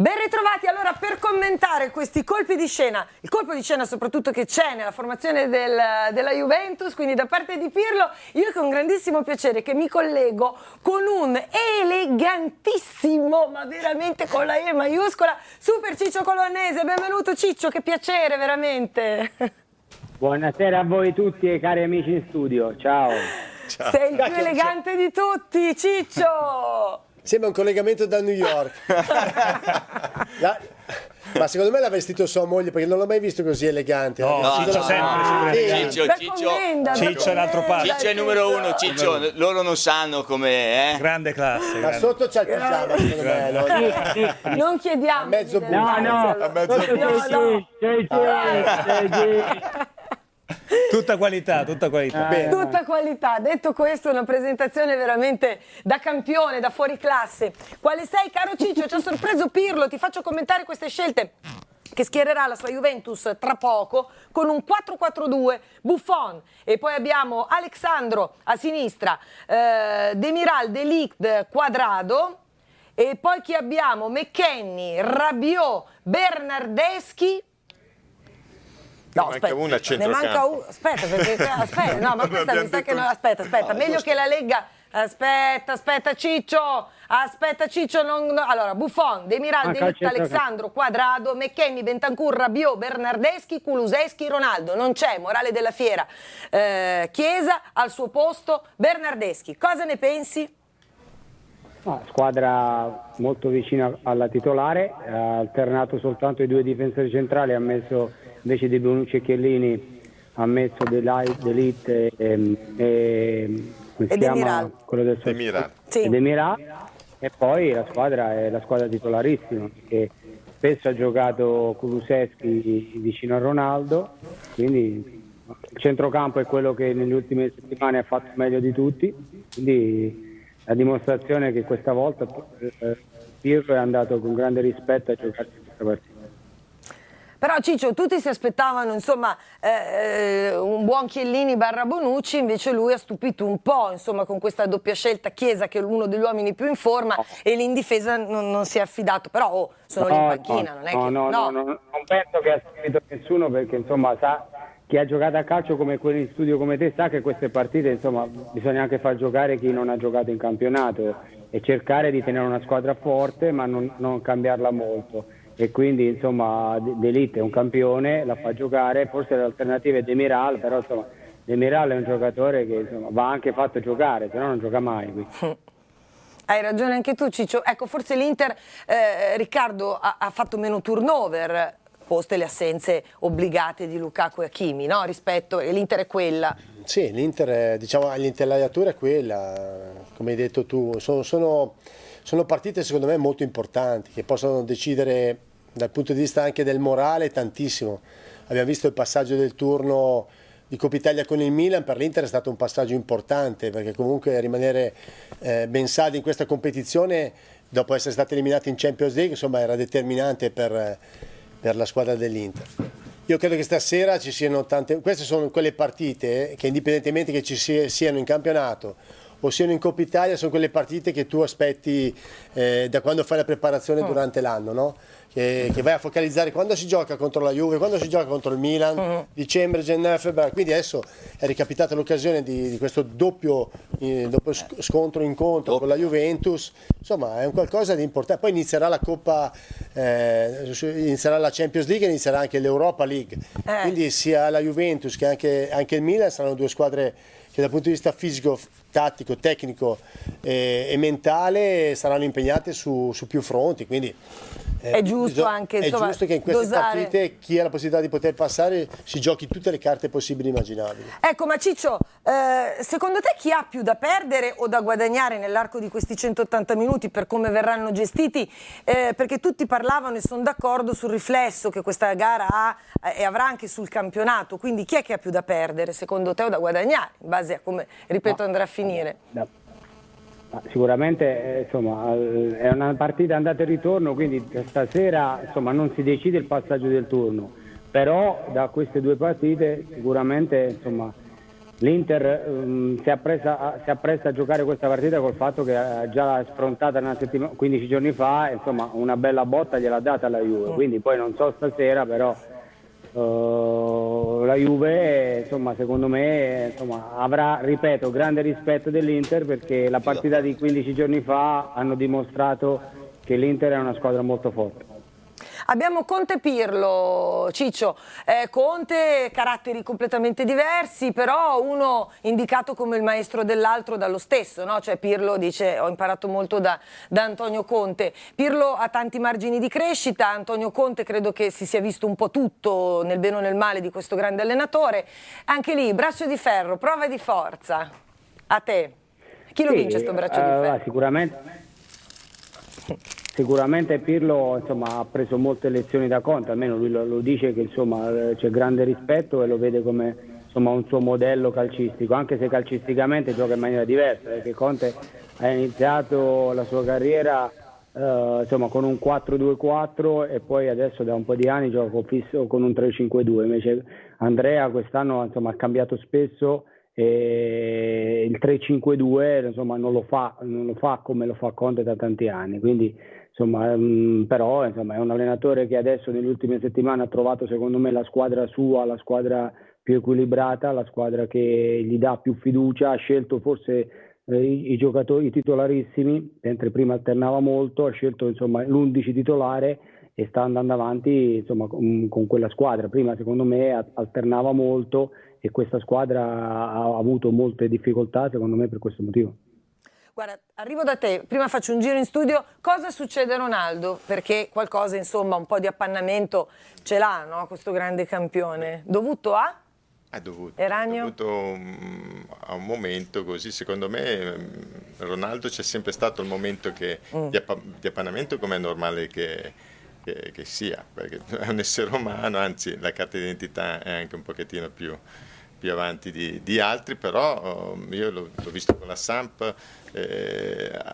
Ben ritrovati. Allora, per commentare questi colpi di scena, il colpo di scena soprattutto che c'è nella formazione della Juventus, quindi da parte di Pirlo, io con grandissimo piacere che mi collego con un elegantissimo, ma veramente con la E maiuscola, super Ciccio Colonnese. Benvenuto Ciccio, che piacere veramente. Buonasera a voi tutti e cari amici in studio, ciao. Ciao. Sei il più elegante di tutti, Ciccio. Sembra un collegamento da New York. Ma secondo me l'ha vestito sua moglie, perché non l'ho mai visto così elegante. No, Ciccio sempre. Ciccio è l'altro passo. Ciccio è il numero uno. Ciccio, loro non sanno com'è. Grande classe. Ma sotto c'è il pigiama, secondo me. Non chiediamo. Mezzo. No, no. Mezzo. Tutta qualità, tutta qualità. Bene. Tutta qualità. Detto questo, una presentazione veramente da campione, da fuori classe. Quale sei, caro Ciccio? Ci ha sorpreso Pirlo. Ti faccio commentare queste scelte che schiererà la sua Juventus tra poco con un 4-4-2, Buffon, e poi abbiamo Alexandro a sinistra, Demiral, De Ligt, Cuadrado, e poi chi abbiamo? McKennie, Rabiot, Bernardeschi. No, ne aspetta, manca una a centrocampo. Ne manca una. Aspetta, perché aspetta, no, ma questa mi sa che non. Aspetta, aspetta, no, meglio giusto. Che la Lega. Aspetta, aspetta, Ciccio. Aspetta, Ciccio. Non, no. Allora, Buffon, Demiral, De Ligt, Alexandro, Cuadrado, McKennie, Bentancur, Rabiot, Bernardeschi, Kulusevski, Ronaldo. Non c'è, morale della fiera. Chiesa al suo posto, Bernardeschi. Cosa ne pensi? No, squadra molto vicina alla titolare, ha alternato soltanto i due difensori centrali, ha messo invece di Bonucci e Chiellini, ha messo De Ligt e Demiral, quello del Demiral. Sì. E Demiral, e poi la squadra è la squadra titolarissima, che spesso ha giocato Kulusevski vicino a Ronaldo, quindi il centrocampo è quello che nelle ultime settimane ha fatto meglio di tutti, quindi la dimostrazione che questa volta Pirlo è andato con grande rispetto a giocare questa partita. Però Ciccio, tutti si aspettavano insomma un buon Chiellini barra Bonucci, invece lui ha stupito un po', insomma, con questa doppia scelta. Chiesa, che è uno degli uomini più in forma, no, e l'indifesa non si è affidato, però oh, sono no, lì in panchina, no, non è no, che... No, no, no, non penso che ha stupito nessuno, perché insomma sa... Chi ha giocato a calcio come quelli in studio come te sa che queste partite, insomma, bisogna anche far giocare chi non ha giocato in campionato e cercare di tenere una squadra forte ma non cambiarla molto. E quindi, insomma, De Ligt è un campione, la fa giocare, forse l'alternativa è Demiral, però insomma Demiral è un giocatore che insomma, va anche fatto giocare, se no non gioca mai. Quindi. Hai ragione anche tu, Ciccio. Ecco, forse l'Inter, Riccardo, ha fatto meno turnover, poste le assenze obbligate di Lukaku e Hakimi, no? Rispetto, e l'Inter è quella. Sì, l'Inter, diciamo, l'intelaiatura è quella, come hai detto tu, sono partite secondo me molto importanti, che possono decidere dal punto di vista anche del morale tantissimo. Abbiamo visto il passaggio del turno di Coppa Italia con il Milan, per l'Inter è stato un passaggio importante, perché comunque rimanere ben saldi in questa competizione, dopo essere stati eliminati in Champions League, insomma era determinante per la squadra dell'Inter. Io credo che stasera ci siano tante, queste sono quelle partite che indipendentemente che ci siano in campionato o siano in Coppa Italia, sono quelle partite che tu aspetti da quando fai la preparazione durante l'anno, no? Che vai a focalizzare quando si gioca contro la Juve, quando si gioca contro il Milan, dicembre, gennaio, febbraio. Quindi adesso è ricapitata l'occasione di questo doppio incontro con la Juventus. Insomma è un qualcosa di importante. Poi inizierà la Coppa, inizierà la Champions League e inizierà anche l'Europa League. Quindi sia la Juventus che anche il Milan saranno due squadre che dal punto di vista fisico, tattico, tecnico e mentale saranno impegnate su più fronti, quindi è giusto anche insomma, è giusto che in queste partite chi ha la possibilità di poter passare si giochi tutte le carte possibili e immaginabili. Ecco, ma Ciccio, secondo te chi ha più da perdere o da guadagnare nell'arco di questi 180 minuti per come verranno gestiti? Perché tutti parlavano e sono d'accordo sul riflesso che questa gara ha e avrà anche sul campionato, quindi chi è che ha più da perdere secondo te o da guadagnare in base a come, ripeto, andrà a finire? Sicuramente insomma, è una partita andata e ritorno, quindi stasera insomma, non si decide il passaggio del turno, però da queste due partite sicuramente l'Inter si appresta a giocare questa partita col fatto che ha già sfrontata 15 giorni fa, insomma una bella botta gliel'ha data alla Juve, quindi poi non so stasera, però la Juve insomma, secondo me avrà, ripeto, grande rispetto dell'Inter, perché la partita di 15 giorni fa hanno dimostrato che l'Inter è una squadra molto forte. Abbiamo Conte e Pirlo, Ciccio. Conte, caratteri completamente diversi, però uno indicato come il maestro dell'altro dallo stesso, no? Cioè Pirlo dice ho imparato molto da Antonio Conte. Pirlo ha tanti margini di crescita, Antonio Conte credo che si sia visto un po' tutto nel bene o nel male di questo grande allenatore. Anche lì, braccio di ferro, prova di forza. A te. Chi lo vince sto braccio di ferro? Sicuramente Pirlo ha preso molte lezioni da Conte, almeno lui lo dice che c'è grande rispetto e lo vede come insomma, un suo modello calcistico, anche se calcisticamente gioca in maniera diversa, perché Conte ha iniziato la sua carriera insomma, con un 4-2-4 e poi adesso da un po' di anni gioco fisso con un 3-5-2, invece Andrea quest'anno insomma, ha cambiato spesso e il 3-5-2 insomma, non lo fa come lo fa Conte da tanti anni, quindi insomma, però insomma, è un allenatore che adesso nelle ultime settimane ha trovato secondo me la squadra sua, la squadra più equilibrata, la squadra che gli dà più fiducia, ha scelto forse i giocatori, i titolarissimi, mentre prima alternava molto, ha scelto insomma l'11 titolare e sta andando avanti insomma con quella squadra. Prima secondo me alternava molto e questa squadra ha avuto molte difficoltà secondo me per questo motivo. Guarda, arrivo da te, prima faccio un giro in studio, cosa succede a Ronaldo? Perché qualcosa insomma un po' di appannamento ce l'ha, no? Questo grande campione, dovuto a? È dovuto a un momento così, secondo me Ronaldo c'è sempre stato il momento che, di appannamento, come è normale che sia, perché è un essere umano, anzi la carta d'identità è anche un pochettino più avanti di altri, però io l'ho visto con la Samp,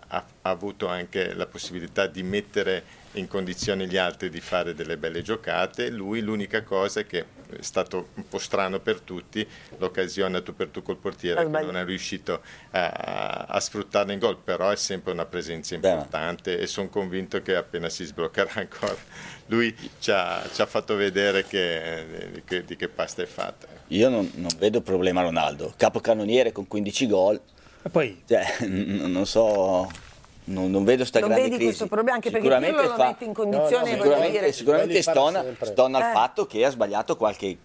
ha avuto anche la possibilità di mettere in condizione gli altri di fare delle belle giocate. Lui l'unica cosa che è stato un po' strano per tutti, l'occasione tu per tu col portiere, che non è riuscito a sfruttarne in gol, però è sempre una presenza importante e sono convinto che appena si sbloccherà ancora lui ci ha fatto vedere di che pasta è fatta. Io non vedo problema Ronaldo, capocannoniere con 15 gol e poi non so, non vedo sta grande crisi. Questo problema, anche perché Pirlo lo mette in condizione, sicuramente stona al fatto che ha sbagliato qualche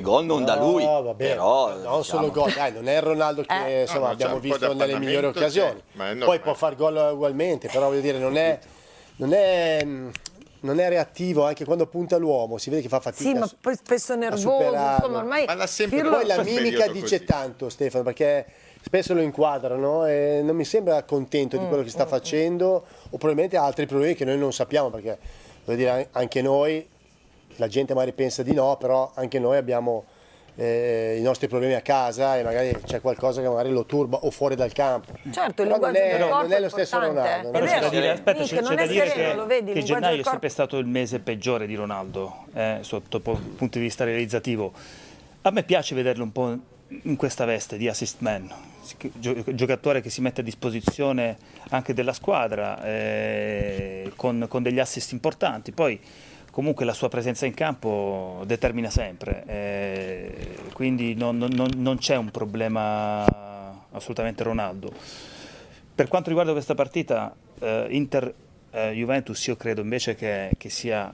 gol non da lui, vabbè, però non diciamo solo gol, non è Ronaldo che insomma, abbiamo visto nelle migliori occasioni, poi può far gol ugualmente, però voglio dire non è reattivo, anche quando punta l'uomo si vede che fa fatica. Sì, ma poi spesso nervoso, insomma, ormai poi la mimica dice tanto, Stefano, perché spesso lo inquadrano e non mi sembra contento di quello che sta facendo, o probabilmente ha altri problemi che noi non sappiamo, perché voglio dire, anche noi, la gente magari pensa di no, però anche noi abbiamo i nostri problemi a casa e magari c'è qualcosa che magari lo turba o fuori dal campo. Certo, il linguaggio del corpo non è lo stesso Ronaldo. Però c'è da dire, che gennaio è sempre stato il mese peggiore di Ronaldo, sotto punto di vista realizzativo. A me piace vederlo un po' in questa veste di assist man, giocatore che si mette a disposizione anche della squadra con degli assist importanti. Poi comunque la sua presenza in campo determina sempre, quindi non c'è un problema assolutamente Ronaldo. Per quanto riguarda questa partita Inter-Juventus, io credo invece che sia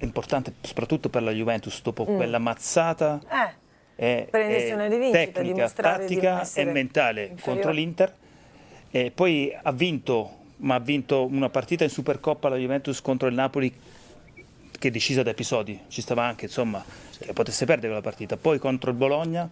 importante soprattutto per la Juventus, dopo quella mazzata tecnica, tattica e mentale contro l'Inter, e poi ha vinto, ma ha vinto una partita in Supercoppa la Juventus contro il Napoli che è decisa da episodi, ci stava anche insomma che potesse perdere quella partita, poi contro il Bologna,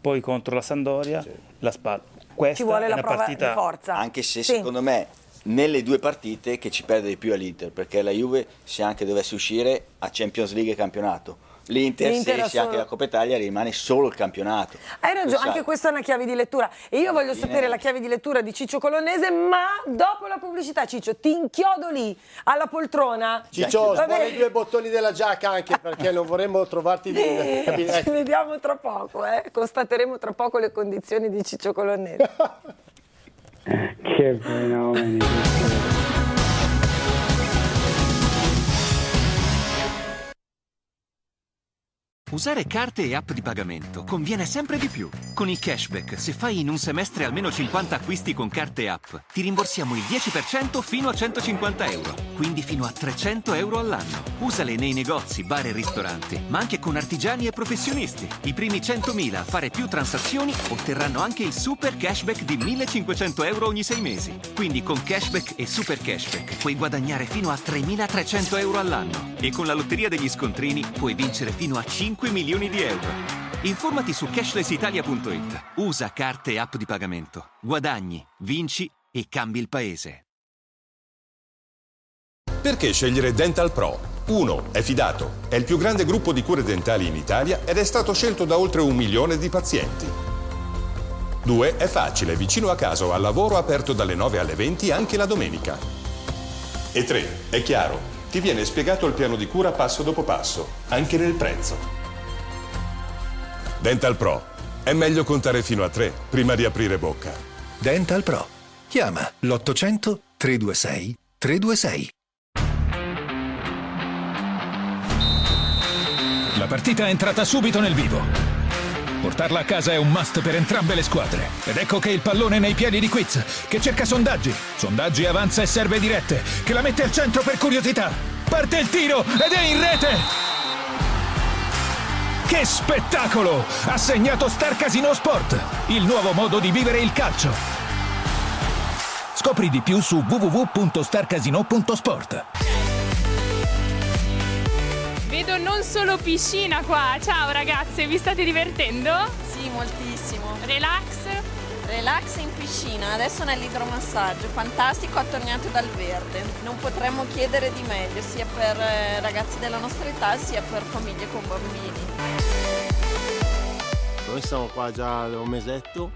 poi contro la Sampdoria, la Spal. Questa ci vuole la prova partita di forza, anche se secondo me nelle due partite che ci perde di più all'Inter, perché la Juve, se anche dovesse uscire a Champions League e campionato, l'Inter, se sia anche la Coppa Italia, rimane solo il campionato. Hai ragione, anche questa è una chiave di lettura. E io voglio sapere la chiave di lettura di Ciccio Colonnese, ma dopo la pubblicità, Ciccio, ti inchiodo lì, alla poltrona. Ciccio, scuola i due bottoni della giacca anche, perché non vorremmo trovarti lì. Ci vediamo tra poco, constateremo tra poco le condizioni di Ciccio Colonnese. Che fenomeno. Usare carte e app di pagamento conviene sempre di più. Con il cashback, se fai in un semestre almeno 50 acquisti con carte e app, ti rimborsiamo il 10% fino a 150 euro, quindi fino a 300 euro all'anno. Usale nei negozi, bar e ristoranti, ma anche con artigiani e professionisti. I primi 100.000 a fare più transazioni otterranno anche il super cashback di 1.500 euro ogni 6 mesi. Quindi con cashback e super cashback puoi guadagnare fino a 3.300 euro all'anno. E con la lotteria degli scontrini puoi vincere fino a 5 milioni di euro. Informati su cashlessitalia.it. Usa carte e app di pagamento. Guadagni, vinci e cambi il paese. Perché scegliere Dental Pro? Uno, è fidato, è il più grande gruppo di cure dentali in Italia ed è stato scelto da oltre 1 milione di pazienti. 2, è facile, vicino a casa o al lavoro, aperto dalle 9 alle 20 anche la domenica. E 3, è chiaro, ti viene spiegato il piano di cura passo dopo passo, anche nel prezzo. Dental Pro, è meglio contare fino a 3 prima di aprire bocca. Dental Pro, chiama l'800 326 326. La partita è entrata subito nel vivo. Portarla a casa è un must per entrambe le squadre. Ed ecco che il pallone nei piedi di Quiz, che cerca sondaggi. Sondaggi avanza e serve dirette, che la mette al centro per curiosità. Parte il tiro ed è in rete! Che spettacolo! Ha segnato Star Casino Sport, il nuovo modo di vivere il calcio. Scopri di più su www.starcasino.sport. Vedo non solo piscina qua, ciao ragazze, vi state divertendo? Sì, moltissimo. Relax? Relax in piscina, adesso nell'idromassaggio, fantastico, attorniato dal verde. Non potremmo chiedere di meglio, sia per ragazzi della nostra età, sia per famiglie con bambini. Noi siamo qua già da un mesetto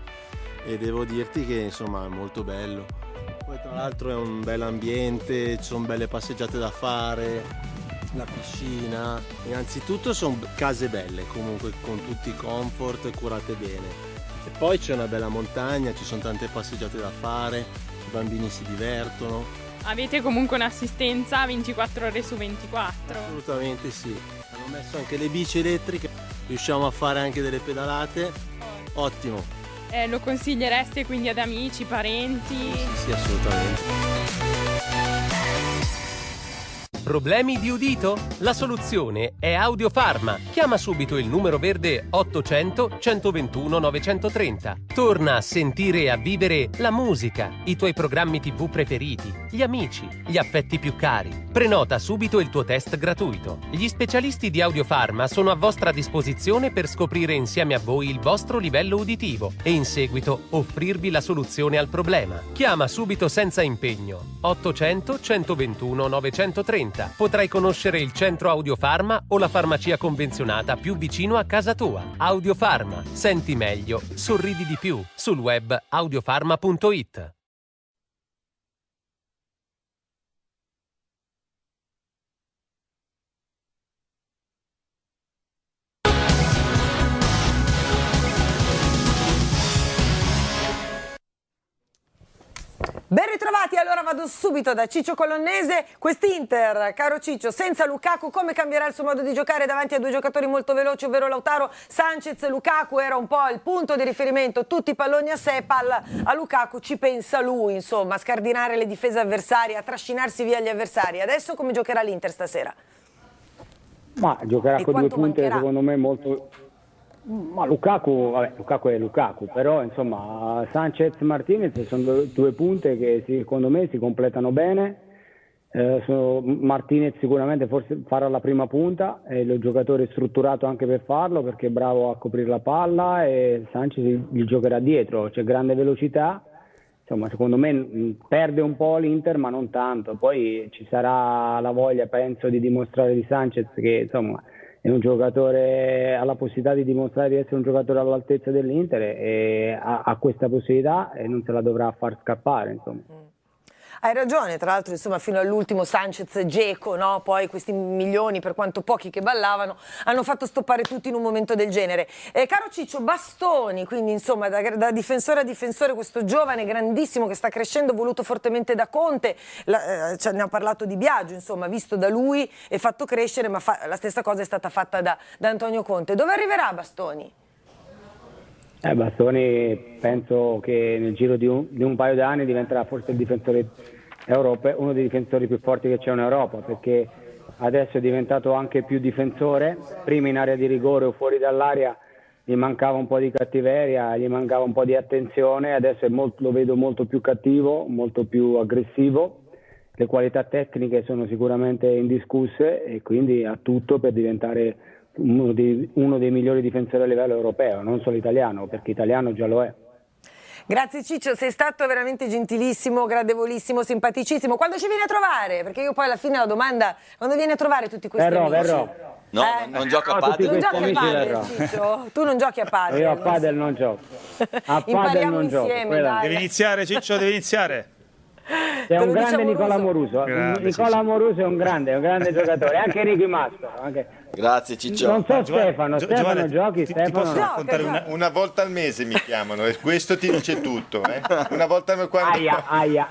e devo dirti che insomma è molto bello. Poi tra l'altro è un bel ambiente, ci sono belle passeggiate da fare. La piscina, innanzitutto sono case belle, comunque con tutti i comfort, curate bene. E poi c'è una bella montagna, ci sono tante passeggiate da fare, i bambini si divertono. Avete comunque un'assistenza 24 ore su 24? Assolutamente sì. Hanno messo anche le bici elettriche, riusciamo a fare anche delle pedalate. Ottimo. Lo consigliereste quindi ad amici, parenti? Sì, assolutamente. Problemi di udito? La soluzione è Audiofarma. Chiama subito il numero verde 800 121 930. Torna a sentire e a vivere la musica, i tuoi programmi TV preferiti, gli amici, gli affetti più cari. Prenota subito il tuo test gratuito. Gli specialisti di Audiofarma sono a vostra disposizione per scoprire insieme a voi il vostro livello uditivo e in seguito offrirvi la soluzione al problema. Chiama subito senza impegno 800 121 930. Potrai conoscere il centro Audiofarma o la farmacia convenzionata più vicino a casa tua. Audiofarma. Senti meglio, sorridi di più. Sul web audiofarma.it. Ben ritrovati, allora vado subito da Ciccio Colonnese. Quest'Inter, caro Ciccio, senza Lukaku come cambierà il suo modo di giocare davanti a due giocatori molto veloci, ovvero Lautaro Sanchez? Lukaku era un po' il punto di riferimento, tutti i palloni a sé, palla a Lukaku, ci pensa lui, insomma, a scardinare le difese avversarie, a trascinarsi via gli avversari. Adesso come giocherà l'Inter stasera? Ma giocherà con due punte, secondo me, molto... Ma Lukaku, vabbè, Lukaku è Lukaku, però insomma Sanchez e Martinez sono due punte che secondo me si completano bene. Martinez sicuramente forse farà la prima punta, è il giocatore strutturato anche per farlo perché è bravo a coprire la palla, e Sanchez gli giocherà dietro, c'è grande velocità. Insomma, secondo me perde un po' l'Inter, ma non tanto. Poi ci sarà la voglia, penso, di dimostrare di Sanchez che insomma è un giocatore, ha la possibilità di dimostrare di essere un giocatore all'altezza dell'Inter, e ha questa possibilità e non se la dovrà far scappare, insomma. Hai ragione, tra l'altro insomma fino all'ultimo Sanchez e Dzeko, no? Poi questi milioni, per quanto pochi che ballavano, hanno fatto stoppare tutti in un momento del genere. Caro Ciccio, Bastoni, quindi insomma da difensore a difensore, questo giovane grandissimo che sta crescendo, voluto fortemente da Conte, ne ha parlato Di Biagio, insomma, visto da lui e fatto crescere, ma la stessa cosa è stata fatta da Antonio Conte. Dove arriverà Bastoni? Bastoni penso che nel giro di un paio d'anni diventerà forse il difensore europeo, uno dei difensori più forti che c'è in Europa, perché adesso è diventato anche più difensore. Prima in area di rigore o fuori dall'area gli mancava un po' di cattiveria, gli mancava un po' di attenzione, adesso lo vedo molto più cattivo, molto più aggressivo. Le qualità tecniche sono sicuramente indiscusse e quindi ha tutto per diventare uno dei migliori difensori a livello europeo, non solo italiano, perché italiano già lo è. Grazie Ciccio, sei stato veramente gentilissimo, gradevolissimo, simpaticissimo. Quando ci vieni a trovare? Perché io poi alla fine la domanda, quando vieni a trovare tutti questi amici? No, non gioco a padel. Non giochi a padel, Ciccio? Tu non giochi a padel? Io a padel non gioco. A padel non gioco. Devi iniziare Ciccio, devi iniziare. È un grande Nicola Moruso. Nicola Moruso è un grande giocatore, anche Ricky Maspero. Grazie Ciccio. Non so Stefano, Stefano giochi? Ti posso raccontare una volta al mese mi chiamano e questo ti dice tutto. Una volta al quando... Aia.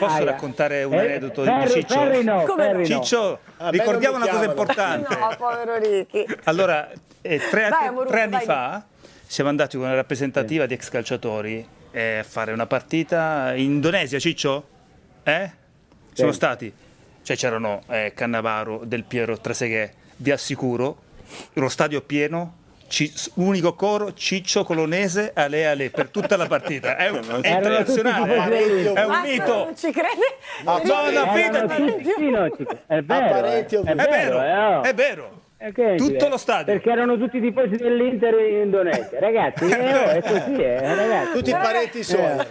Posso raccontare un aneddoto di Ciccio? Ferri no, Ciccio, ricordiamo una cosa importante. No, povero Ricky. Allora, 3 anni fa siamo andati con una rappresentativa di ex calciatori a fare una partita in Indonesia, Ciccio? Sono stati, cioè c'erano Cannavaro, Del Piero, Trezeguet, vi assicuro, lo stadio pieno, unico coro, Ciccio Colonnese, ale ale, per tutta la partita. È internazionale, è un mito. Non ci crede? È vero, è vero. Tutto lo stadio, perché erano tutti i tifosi dell'Inter in Indonesia, ragazzi. È così, ragazzi. Tutti i parenti sono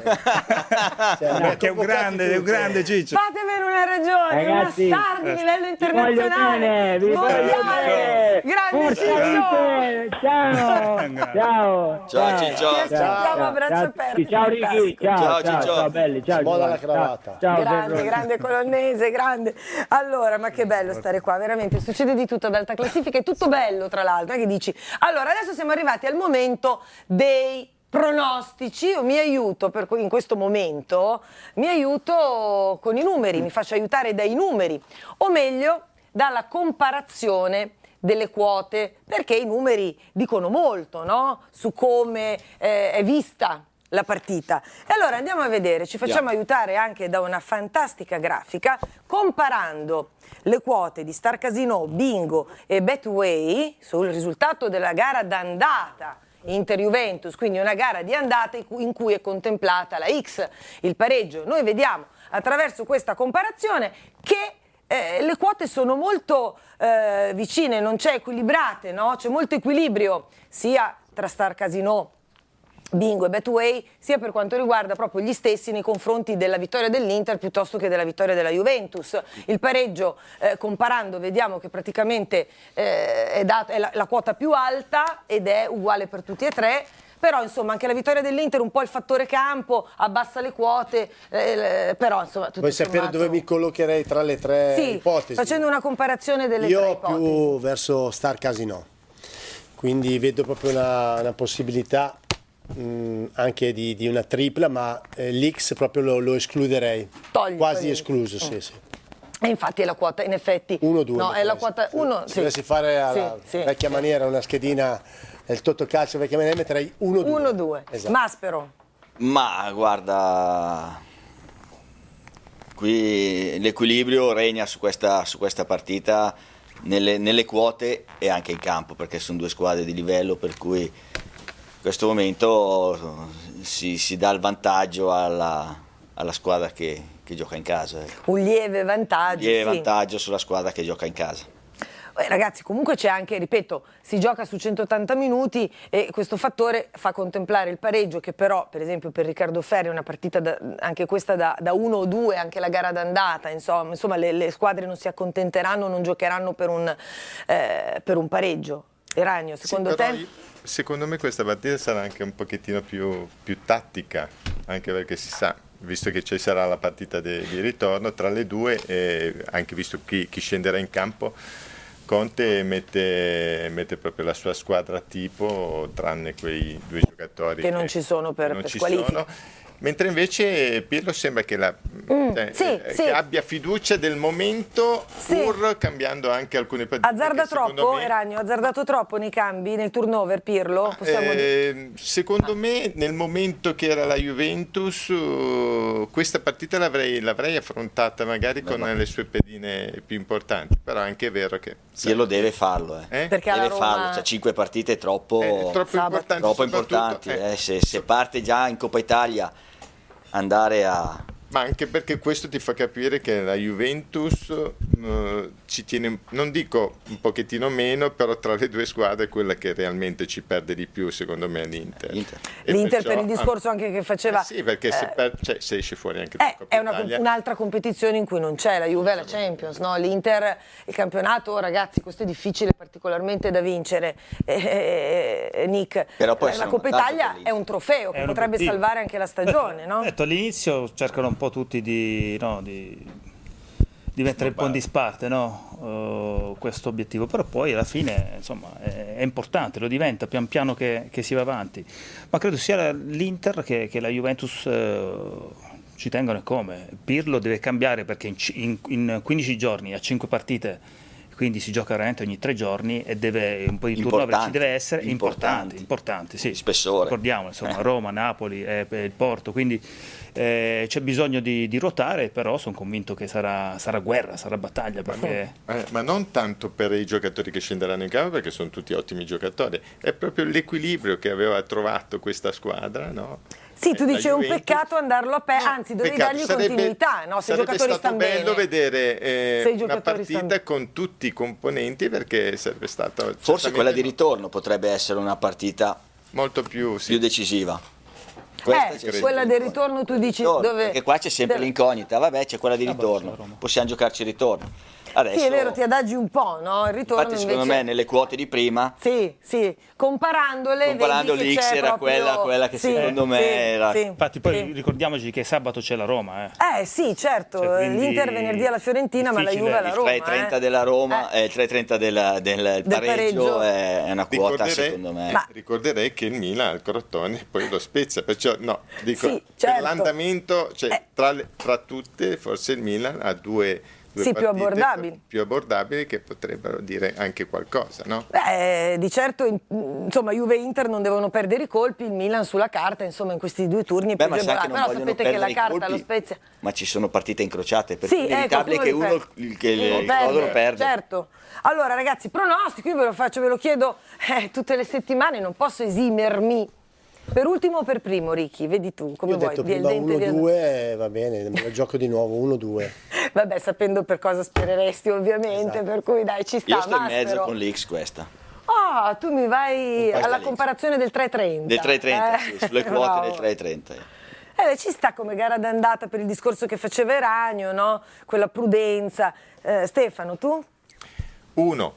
perché è un grande Ciccio. Fatevene una ragione, ragazzi, una star di livello internazionale, mondiale. Grande Ciccio, ciao Ciccio, ciao, abbraccio aperto, ciao Ricky, ciao Ciccio, ciao belli, ciao, molla la cravatta, grande Colonnese, grande. Allora, ma che bello stare qua, veramente succede di tutto ad alta classifica. È tutto bello, tra l'altro, che dici? Allora, adesso siamo arrivati al momento dei pronostici. Io mi aiuto, per cui in questo momento mi aiuto con i numeri, mi faccio aiutare dai numeri, o meglio dalla comparazione delle quote, perché i numeri dicono molto, no? Su come è vista la partita. E allora andiamo a vedere, ci facciamo aiutare anche da una fantastica grafica comparando le quote di Star Casino, Bingo e Betway sul risultato della gara d'andata Inter-Juventus, quindi una gara di andata in cui è contemplata la X, il pareggio. Noi vediamo attraverso questa comparazione che le quote sono molto vicine, non c'è equilibrate, no? C'è molto equilibrio sia tra Star Casino, Bingo e Betway, sia per quanto riguarda proprio gli stessi nei confronti della vittoria dell'Inter piuttosto che della vittoria della Juventus. Il pareggio, comparando, vediamo che praticamente è la quota più alta ed è uguale per tutti e tre. Però insomma anche la vittoria dell'Inter, un po' il fattore campo, abbassa le quote, però insomma... Vuoi sapere dove mi collocherei tra le tre ipotesi? Facendo una comparazione delle tre ipotesi. Io più verso Star Casino, quindi vedo proprio una possibilità... anche di una tripla, ma l'X proprio lo escluderei. Togli, quasi escluso, sì. E infatti è la quota, in effetti 1-2. No, è la quota 1. Se dovessi fare alla vecchia maniera una schedina del Totocalcio vecchia maniera, metterei 1-2. 1-2. Esatto. Maspero. Ma guarda, qui l'equilibrio regna su questa partita nelle quote e anche in campo, perché sono due squadre di livello, per cui in questo momento si dà il vantaggio alla squadra che gioca in casa. Un lieve vantaggio. Un lieve vantaggio sulla squadra che gioca in casa. Ragazzi, comunque c'è anche, ripeto, si gioca su 180 minuti e questo fattore fa contemplare il pareggio, che però, per esempio, per Riccardo Ferri è una partita anche questa da 1 o 2, anche la gara d'andata, insomma le squadre non si accontenteranno, non giocheranno per un pareggio. Eragno, secondo te? Secondo me questa partita sarà anche un pochettino più tattica, anche perché si sa, visto che ci sarà la partita di ritorno tra le due, e anche visto chi scenderà in campo, Conte mette proprio la sua squadra tipo, tranne quei due giocatori che non ci sono per squalifica. Mentre invece Pirlo sembra che abbia fiducia del momento, pur cambiando anche alcune partite. Azzarda troppo, Eragno, ha azzardato troppo nei cambi, nel turnover Pirlo? Secondo me nel momento che era la Juventus, questa partita l'avrei affrontata magari con le sue pedine più importanti, però anche è vero che... Pirlo deve farlo, perché deve farlo, cioè 5 partite troppo importanti. Se parte già in Coppa Italia... andare a Ma anche perché questo ti fa capire che la Juventus ci tiene, non dico un pochettino meno, però tra le due squadre è quella che realmente ci perde di più, secondo me, l'Inter. L'Inter per il discorso anche che faceva... sì, perché se esce fuori anche da Coppa Italia. È un'altra competizione in cui non c'è la Juve, la Champions, no? L'Inter, il campionato, ragazzi, questo è difficile particolarmente da vincere, Nick. Però poi la Coppa Italia è un trofeo che potrebbe salvare anche la stagione, no? Detto all'inizio cercano un po' tutti di mettere il po' in disparte, no? Questo obiettivo, però poi alla fine insomma è importante, lo diventa pian piano che si va avanti, ma credo sia l'Inter che la Juventus ci tengono, e come Pirlo deve cambiare, perché in 15 giorni a 5 partite, quindi si gioca veramente ogni 3 giorni, e deve un po' di turnover, ci deve essere importanti, sì, spessore, ricordiamo insomma Roma, Napoli e il Porto, quindi c'è bisogno di ruotare, però sono convinto che sarà guerra, sarà battaglia, perché... ma non tanto per i giocatori che scenderanno in campo, perché sono tutti ottimi giocatori, è proprio l'equilibrio che aveva trovato questa squadra, no? Sì, tu dici è un peccato andarlo a perdere, anzi dovevi dargli continuità, no? Se i giocatori stanno bene. Sarebbe stato bello vedere una partita con tutti i componenti, perché sarebbe stata... Forse quella di ritorno potrebbe essere una partita molto più decisiva. Quella del ritorno, tu dici, dove... Perché qua c'è sempre l'incognita, vabbè, c'è quella di ritorno, possiamo giocarci il ritorno. Adesso... Sì, è vero, ti adagi un po', no? Il ritorno infatti secondo me nelle quote di prima, sì, comparando vedi che l'X era proprio... quella che secondo me era. Sì, infatti poi ricordiamoci che sabato c'è la Roma. Sì, certo, cioè, l'Inter venerdì alla Fiorentina, ma la Juve alla Roma. Il 3.30 della Roma e il 3.30 del pareggio è una quota, secondo me. Ma... ricorderei che il Milan al Crotone poi lo Spezia, perciò no, dico, per l'andamento, cioè, tra tutte forse il Milan ha due sì, più abbordabili che potrebbero dire anche qualcosa, no? Beh, di certo, insomma, Juve e Inter non devono perdere i colpi, il Milan sulla carta, insomma, in questi 2 turni è più agevolata. Però sapete che la carta lo Spezia... Ma ci sono partite incrociate, per cui è inevitabile che uno lo perde. Certo. Allora, ragazzi, pronostico, io ve lo chiedo tutte le settimane, non posso esimermi. Per ultimo o per primo, Ricchi? Vedi tu, come vuoi. Io ho detto prima 1-2, va bene, me lo gioco di nuovo, 1-2. Vabbè, sapendo per cosa spereresti ovviamente, esatto. Per cui dai, ci sta. Io sto in mezzo con l'X questa. Ah, tu mi vai alla comparazione del 3.30. Del 3.30, sì, sulle quote del 3.30. Ci sta come gara d'andata per il discorso che faceva Eragno, no? Quella prudenza. Stefano, tu? 1.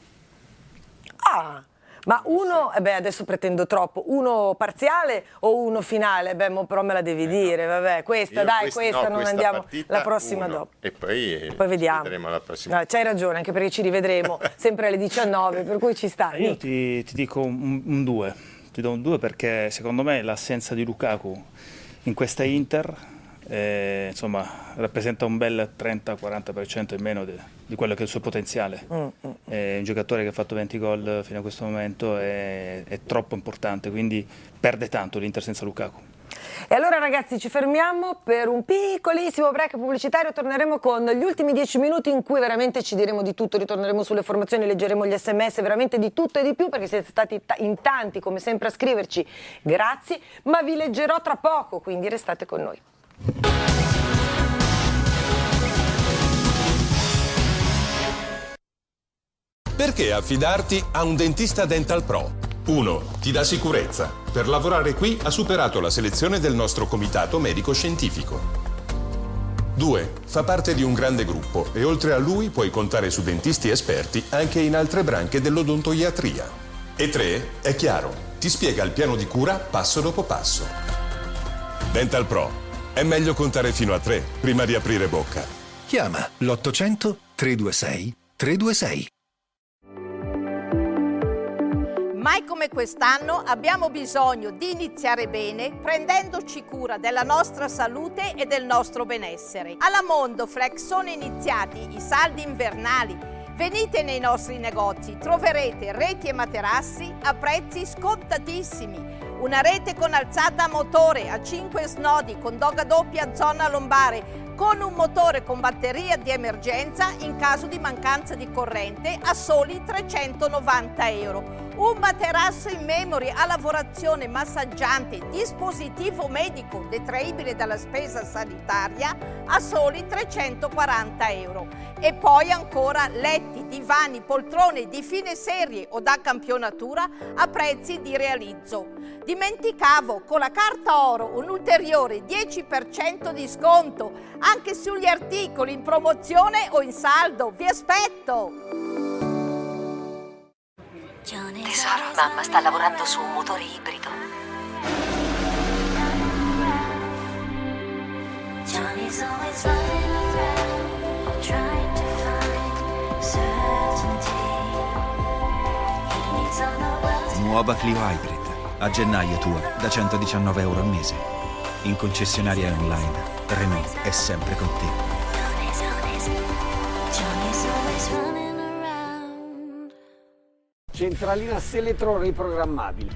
Ah! Ma uno, adesso pretendo troppo, uno parziale o uno finale? Però me la devi dire, vabbè, questa non andiamo, la prossima dopo. E poi vediamo. Vedremo la prossima. No, c'hai ragione, anche perché ci rivedremo sempre alle 19, per cui ci sta. Io ti dico un 2, ti do un 2 perché secondo me l'assenza di Lukaku in questa Inter insomma, rappresenta un bel 30-40% in meno di quello che è il suo potenziale. È un giocatore che ha fatto 20 gol fino a questo momento, è troppo importante, quindi perde tanto l'Inter senza Lukaku. E allora ragazzi, ci fermiamo per un piccolissimo break pubblicitario, torneremo con gli ultimi 10 minuti in cui veramente ci diremo di tutto, ritorneremo sulle formazioni, leggeremo gli sms, veramente di tutto e di più, perché siete stati in tanti come sempre a scriverci, grazie, ma vi leggerò tra poco, quindi restate con noi. Perché affidarti a un dentista Dental Pro? 1. Ti dà sicurezza. Per lavorare qui ha superato la selezione del nostro comitato medico-scientifico. 2. Fa parte di un grande gruppo e oltre a lui puoi contare su dentisti esperti anche in altre branche dell'odontoiatria. E 3. È chiaro. Ti spiega il piano di cura passo dopo passo. Dental Pro. È meglio contare fino a 3 prima di aprire bocca. Chiama l'800 326 326. Mai come quest'anno abbiamo bisogno di iniziare bene prendendoci cura della nostra salute e del nostro benessere. Alla Mondoflex sono iniziati i saldi invernali. Venite nei nostri negozi, troverete reti e materassi a prezzi scontatissimi. Una rete con alzata a motore a 5 snodi con doga doppia zona lombare, con un motore con batteria di emergenza in caso di mancanza di corrente a soli €390. un materasso in memory a lavorazione massaggiante, dispositivo medico detraibile dalla spesa sanitaria a soli 340 euro, e poi ancora letti, divani, poltrone di fine serie o da campionatura a prezzi di realizzo. Dimenticavo, con la carta oro un ulteriore 10% di sconto anche sugli articoli in promozione o in saldo. Vi aspetto! Tesoro, mamma sta lavorando su un motore ibrido. Nuova Clio Hybrid. A gennaio tua da 119 euro al mese. In concessionaria e online, Renault è sempre con te. Centralina Seletron riprogrammabile,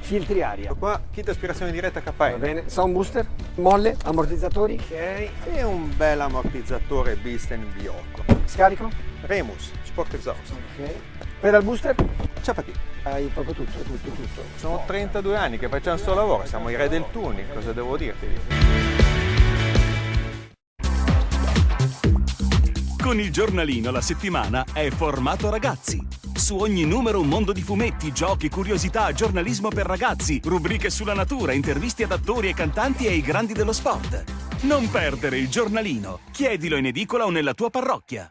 filtri aria. Qua kit aspirazione diretta KN. Va bene, sound booster, molle, ammortizzatori. Ok, e un bel ammortizzatore Bilstein V8. Scarico? Remus, Sport Exhaust. Ok. Pedal booster? Ciapati. Hai proprio tutto. Sono 32 anni che facciamo sto lavoro, siamo i re del tuning, cosa devo dirti? Con il giornalino la settimana è Formato Ragazzi. Su ogni numero un mondo di fumetti, giochi, curiosità, giornalismo per ragazzi, rubriche sulla natura, interviste ad attori e cantanti e ai grandi dello sport. Non perdere il giornalino. Chiedilo in edicola o nella tua parrocchia.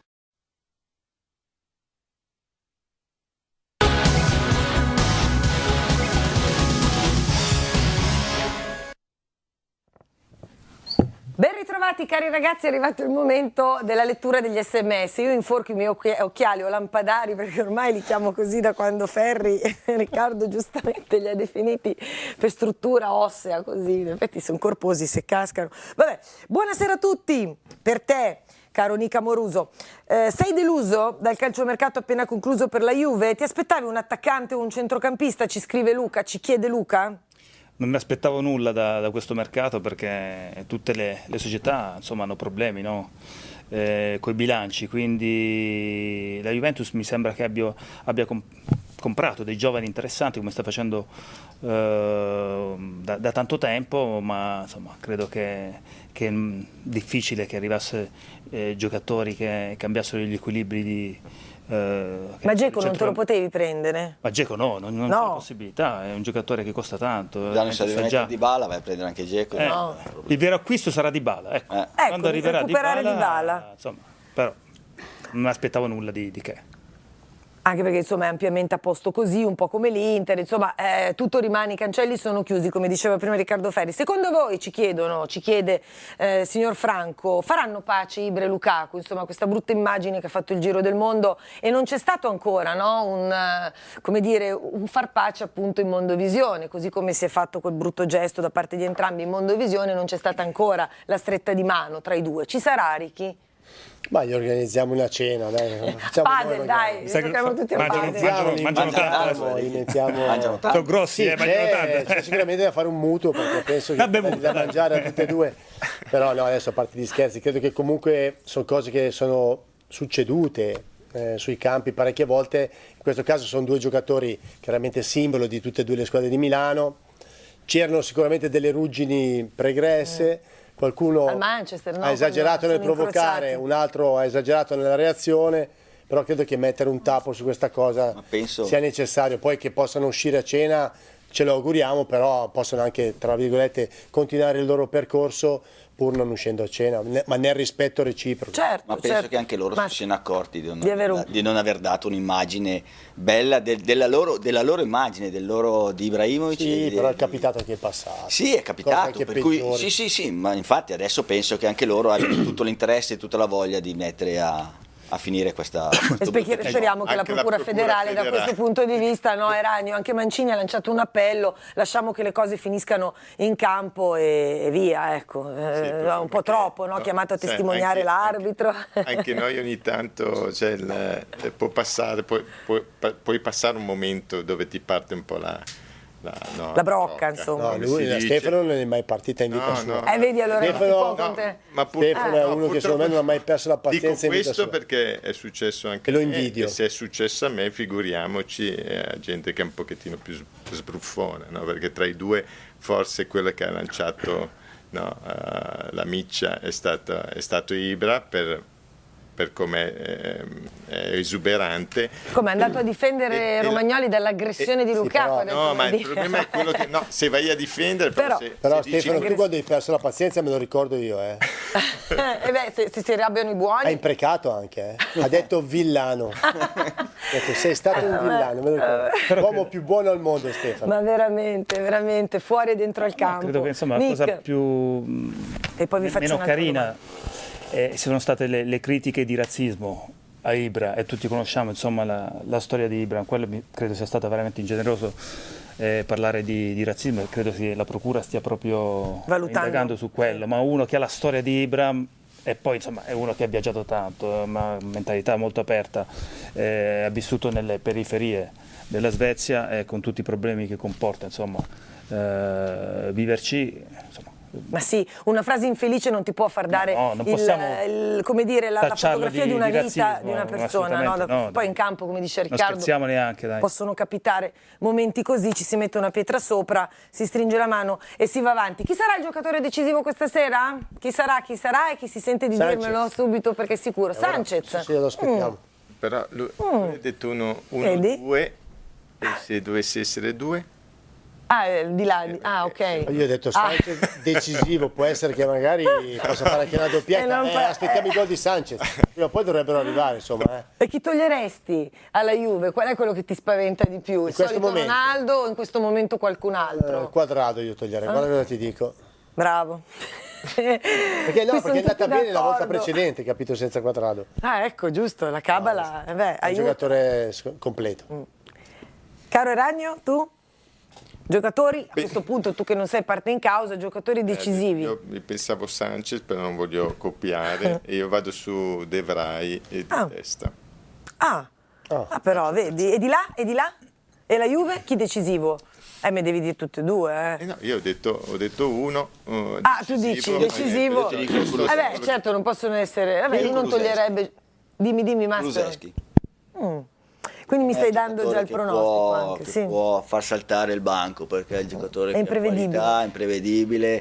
Ben ritrovati cari ragazzi, è arrivato il momento della lettura degli sms. Io inforco i miei occhiali o lampadari, perché ormai li chiamo così da quando Ferri e Riccardo giustamente li ha definiti per struttura ossea, così in effetti sono corposi se cascano. Vabbè, buonasera a tutti. Per te, caro Nicola Moruso, sei deluso dal calciomercato appena concluso per la Juve? Ti aspettavi un attaccante o un centrocampista? Ci scrive Luca, ci chiede Luca. Non mi aspettavo nulla da questo mercato, perché tutte le società insomma, hanno problemi, no? Coi bilanci, quindi la Juventus mi sembra che abbia comprato dei giovani interessanti, come sta facendo da tanto tempo, ma insomma, credo che è difficile che arrivasse giocatori che cambiassero gli equilibri di... ma Dzeko non te lo potevi prendere? Ma Dzeko no, non c'è possibilità, è un giocatore che costa tanto. Danno se già Dybala, vai a prendere anche Dzeko. No. Il vero acquisto sarà Dybala, ecco. Quando arriverà Dybala, insomma, però non aspettavo nulla di che. Anche perché insomma è ampiamente a posto così, un po' come l'Inter, insomma tutto rimane, i cancelli sono chiusi, come diceva prima Riccardo Ferri. Secondo voi, ci chiede signor Franco, faranno pace Ibra e Lukaku? Insomma, questa brutta immagine che ha fatto il giro del mondo e non c'è stato ancora, no? un far pace appunto in Mondovisione, così come si è fatto quel brutto gesto da parte di entrambi in Mondovisione, non c'è stata ancora la stretta di mano tra i due. Ci sarà, Ricky? Ma gli organizziamo una cena, dai. Padel, dai, giochiamo tutti a padel. Mangiamo tanto. Sono grossi, mangiano tanto. C'è sicuramente da fare un mutuo, perché penso che da mangiare a tutte e due. Però no, adesso a parte gli scherzi, credo che comunque sono cose che sono succedute sui campi parecchie volte. In questo caso sono due giocatori chiaramente simbolo di tutte e due le squadre di Milano. C'erano sicuramente delle ruggini pregresse. Qualcuno ha esagerato nel provocare, un altro ha esagerato nella reazione, però credo che mettere un tappo su questa cosa sia necessario. Poi che possano uscire a cena ce lo auguriamo, però possono anche, tra virgolette, continuare il loro percorso pur non uscendo a cena, ma nel rispetto reciproco. Certo, ma penso che anche loro si siano accorti di non aver dato un'immagine bella della loro immagine, di Ibrahimovic. Sì, però è capitato anche in passato. Sì, è capitato, per cui, sì, ma infatti adesso penso che anche loro abbiano tutto l'interesse e tutta la voglia di mettere a a finire questa... Speriamo che la Procura federale da questo punto di vista, no, Eragno, anche Mancini ha lanciato un appello, lasciamo che le cose finiscano in campo e via, ecco, un po' troppo, no? No, chiamato a testimoniare l'arbitro. Anche noi ogni tanto, cioè, puoi passare un momento dove ti parte un po' la brocca, insomma. No, lui, la Stefano non è mai partita in vita sua. Vedi, allora Stefano, ma Stefano è uno che secondo me non ha mai perso la pazienza in vita sua. Dico questo perché è successo anche a me, e se è successo a me figuriamoci a gente che è un pochettino più sbruffona, no? Perché tra i due forse quella che ha lanciato la miccia è stato Ibra per come è esuberante. Come è andato a difendere Romagnoli dall'aggressione di Lukaku. Sì, però, ma il problema è quello che se vai a difendere... Però Stefano, tu quando hai perso la pazienza me lo ricordo io. Se si arrabbiano i buoni... Ha imprecato anche, ha detto villano. Detto, sei stato un villano, me lo ricordo. L'uomo più buono al mondo, Stefano. Ma veramente, veramente, fuori e dentro al campo. Credo che insomma la cosa più... E poi vi faccio meno carina... sono state le critiche di razzismo a Ibra, e tutti conosciamo insomma la storia di Ibra. Quello credo sia stato veramente ingeneroso parlare di razzismo, e credo che la procura stia proprio indagando su quello, ma uno che ha la storia di Ibra e poi insomma è uno che ha viaggiato tanto, ha mentalità molto aperta, ha vissuto nelle periferie della Svezia e con tutti i problemi che comporta insomma viverci insomma. Ma sì, una frase infelice non ti può far dare come dire, la fotografia di una vita, di una persona. Poi in campo, come dice Riccardo, neanche, dai, possono capitare momenti così, ci si mette una pietra sopra, si stringe la mano e si va avanti. Chi sarà il giocatore decisivo questa sera? Chi sarà e chi si sente di dirmelo subito perché è sicuro? Sanchez. Sì, lo aspettiamo. Però lui ha detto uno, due, e se dovesse essere due? Ok. Io ho detto Sanchez decisivo, può essere che magari possa fare anche una doppietta. Aspettiamo i gol di Sanchez, prima o poi dovrebbero arrivare, insomma. E chi toglieresti alla Juve? Qual è quello che ti spaventa di più? Il solito Ronaldo o in questo momento qualcun altro? Cuadrado io toglierei, guarda cosa ti dico. Bravo. Perché perché è andata bene la volta precedente, capito, senza Cuadrado. Ecco, giusto, la cabala. È un giocatore completo. Caro Eragno, tu? Giocatori, a questo punto tu che non sei parte in causa, giocatori decisivi. Io pensavo Sanchez, però non voglio copiare e io vado su De Vrij e Di Testa. Però vedi, e di là? E la Juve? Chi decisivo? Mi devi dire tutti e due. No, io ho detto uno. Decisivo, tu dici decisivo? Certo, non possono essere... io non toglierebbe... Dimmi, Massimo. Quindi mi stai dando già il pronostico anche, sì. Può far saltare il banco perché il giocatore è imprevedibile. Qualità, imprevedibile,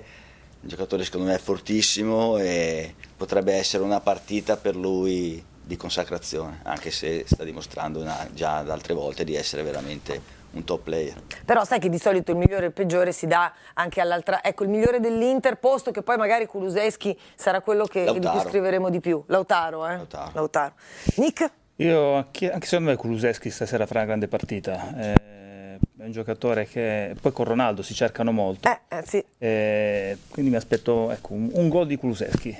un giocatore secondo me è fortissimo e potrebbe essere una partita per lui di consacrazione, anche se sta dimostrando già ad altre volte di essere veramente un top player. Però sai che di solito il migliore e il peggiore si dà anche all'altra, ecco, il migliore dell'Inter, posto che poi magari Kulusevski sarà quello di cui scriveremo di più. Lautaro. Nick? Io anche secondo me Kulusevski stasera farà una grande partita, è un giocatore che poi con Ronaldo si cercano molto, sì. Quindi mi aspetto un gol di Kulusevski.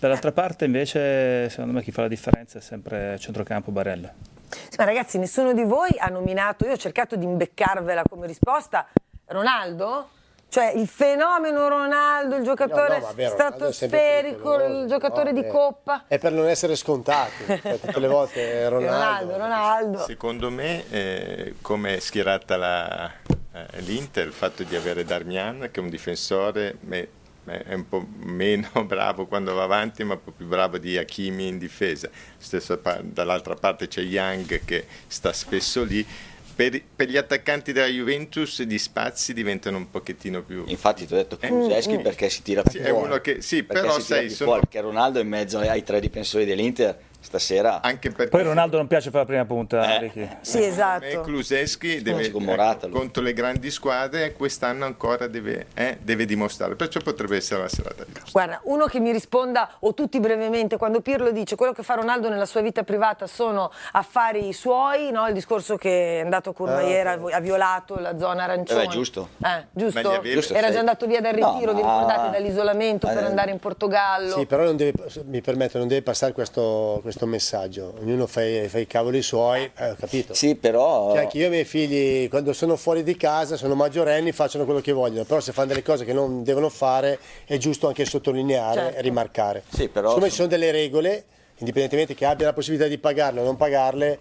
Dall'altra parte invece secondo me chi fa la differenza è sempre centrocampo Barella. Sì, ma ragazzi, nessuno di voi ha nominato, io ho cercato di imbeccarvela come risposta, Ronaldo? Cioè il fenomeno Ronaldo, il giocatore stratosferico, il giocatore di coppa. È per non essere scontato, tutte le volte Ronaldo. Secondo me, come è schierata l'Inter, il fatto di avere Darmian, che è un difensore, è un po' meno bravo quando va avanti, ma un po' più bravo di Hakimi in difesa. Dall'altra parte c'è Young che sta spesso lì. Per gli attaccanti della Juventus gli spazi diventano un pochettino più... Infatti ti ho detto Kulusevski perché si tira più fuori. È uno che, perché Ronaldo è in mezzo ai tre difensori dell'Inter stasera. Anche perché... Poi Ronaldo non piace fare la prima punta. Sì, esatto. Kulusevski deve, contro le grandi squadre, quest'anno ancora deve dimostrare. Perciò potrebbe essere la serata di oggi. Guarda, uno che mi risponda, o tutti brevemente, quando Pirlo dice quello che fa Ronaldo nella sua vita privata sono affari suoi, no? Il discorso che è andato con Curmaiera, ha violato la zona arancione. Giusto. Era già andato via dal ritiro, vi ricordate, dall'isolamento per andare in Portogallo. Sì, però non deve, mi permetto, non deve passare questo questo messaggio, ognuno fa i cavoli suoi, ho capito. Sì, però... Cioè, anche io e i miei figli, quando sono fuori di casa, sono maggiorenni, facciano quello che vogliono, però se fanno delle cose che non devono fare è giusto anche sottolineare, certo, e rimarcare. Sì, però... Insomma, ci sono delle regole, indipendentemente che abbia la possibilità di pagarle o non pagarle,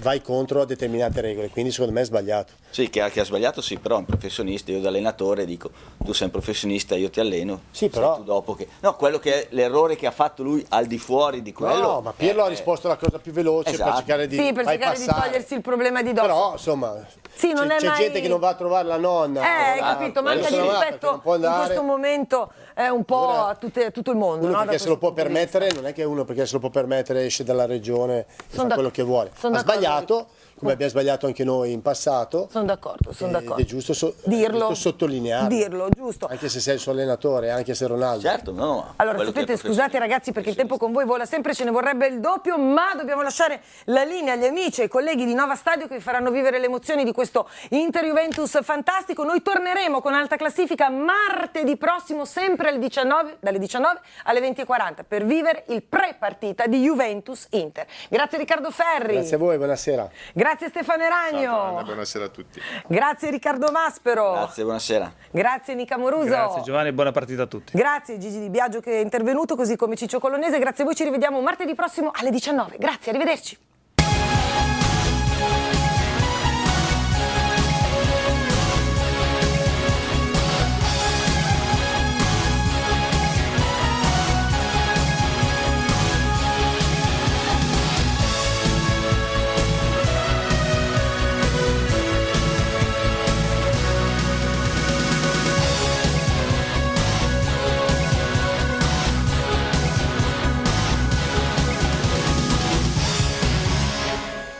vai contro a determinate regole, quindi secondo me è sbagliato. Sì, che ha sbagliato, sì, però è un professionista, io da allenatore dico, tu sei un professionista, io ti alleno, sì, però tu dopo che... No, quello che è l'errore che ha fatto lui al di fuori di quello... No, ma Pirlo ha risposto alla cosa più veloce, esatto, per cercare di... Sì, per cercare di togliersi il problema di dopo. Però, insomma, sì, c'è mai... gente che non va a trovare la nonna. Hai capito, manca di rispetto in questo momento è un po' allora, a tutto il mondo. Uno, no, perché se lo può permettere, non è che uno perché se lo può permettere esce dalla regione e fa quello che vuole. Ha sbagliato, come abbiamo sbagliato anche noi in passato. Sono d'accordo, sono d'accordo. È giusto dirlo, sottolinearlo. Dirlo, giusto. Anche se sei il suo allenatore, anche se Ronaldo. Certo, no. Allora, sapete, scusate ragazzi perché il tempo con voi vola sempre, ce ne vorrebbe il doppio, ma dobbiamo lasciare la linea agli amici e ai colleghi di Nova Stadio che vi faranno vivere le emozioni di questo Inter-Juventus fantastico. Noi torneremo con Alta Classifica martedì prossimo, sempre alle 19, dalle 19 alle 20:40, per vivere il pre-partita di Juventus-Inter. Grazie Riccardo Ferri. Grazie a voi, buonasera. Grazie Stefano Eragno. Ciao, buonasera a tutti. Grazie Riccardo Maspero. Grazie, buonasera. Grazie Nicola Moruso. Grazie Giovanni, buona partita a tutti. Grazie Gigi Di Biagio che è intervenuto, così come Ciccio Colonnese. Grazie a voi, ci rivediamo martedì prossimo alle 19. Grazie, arrivederci.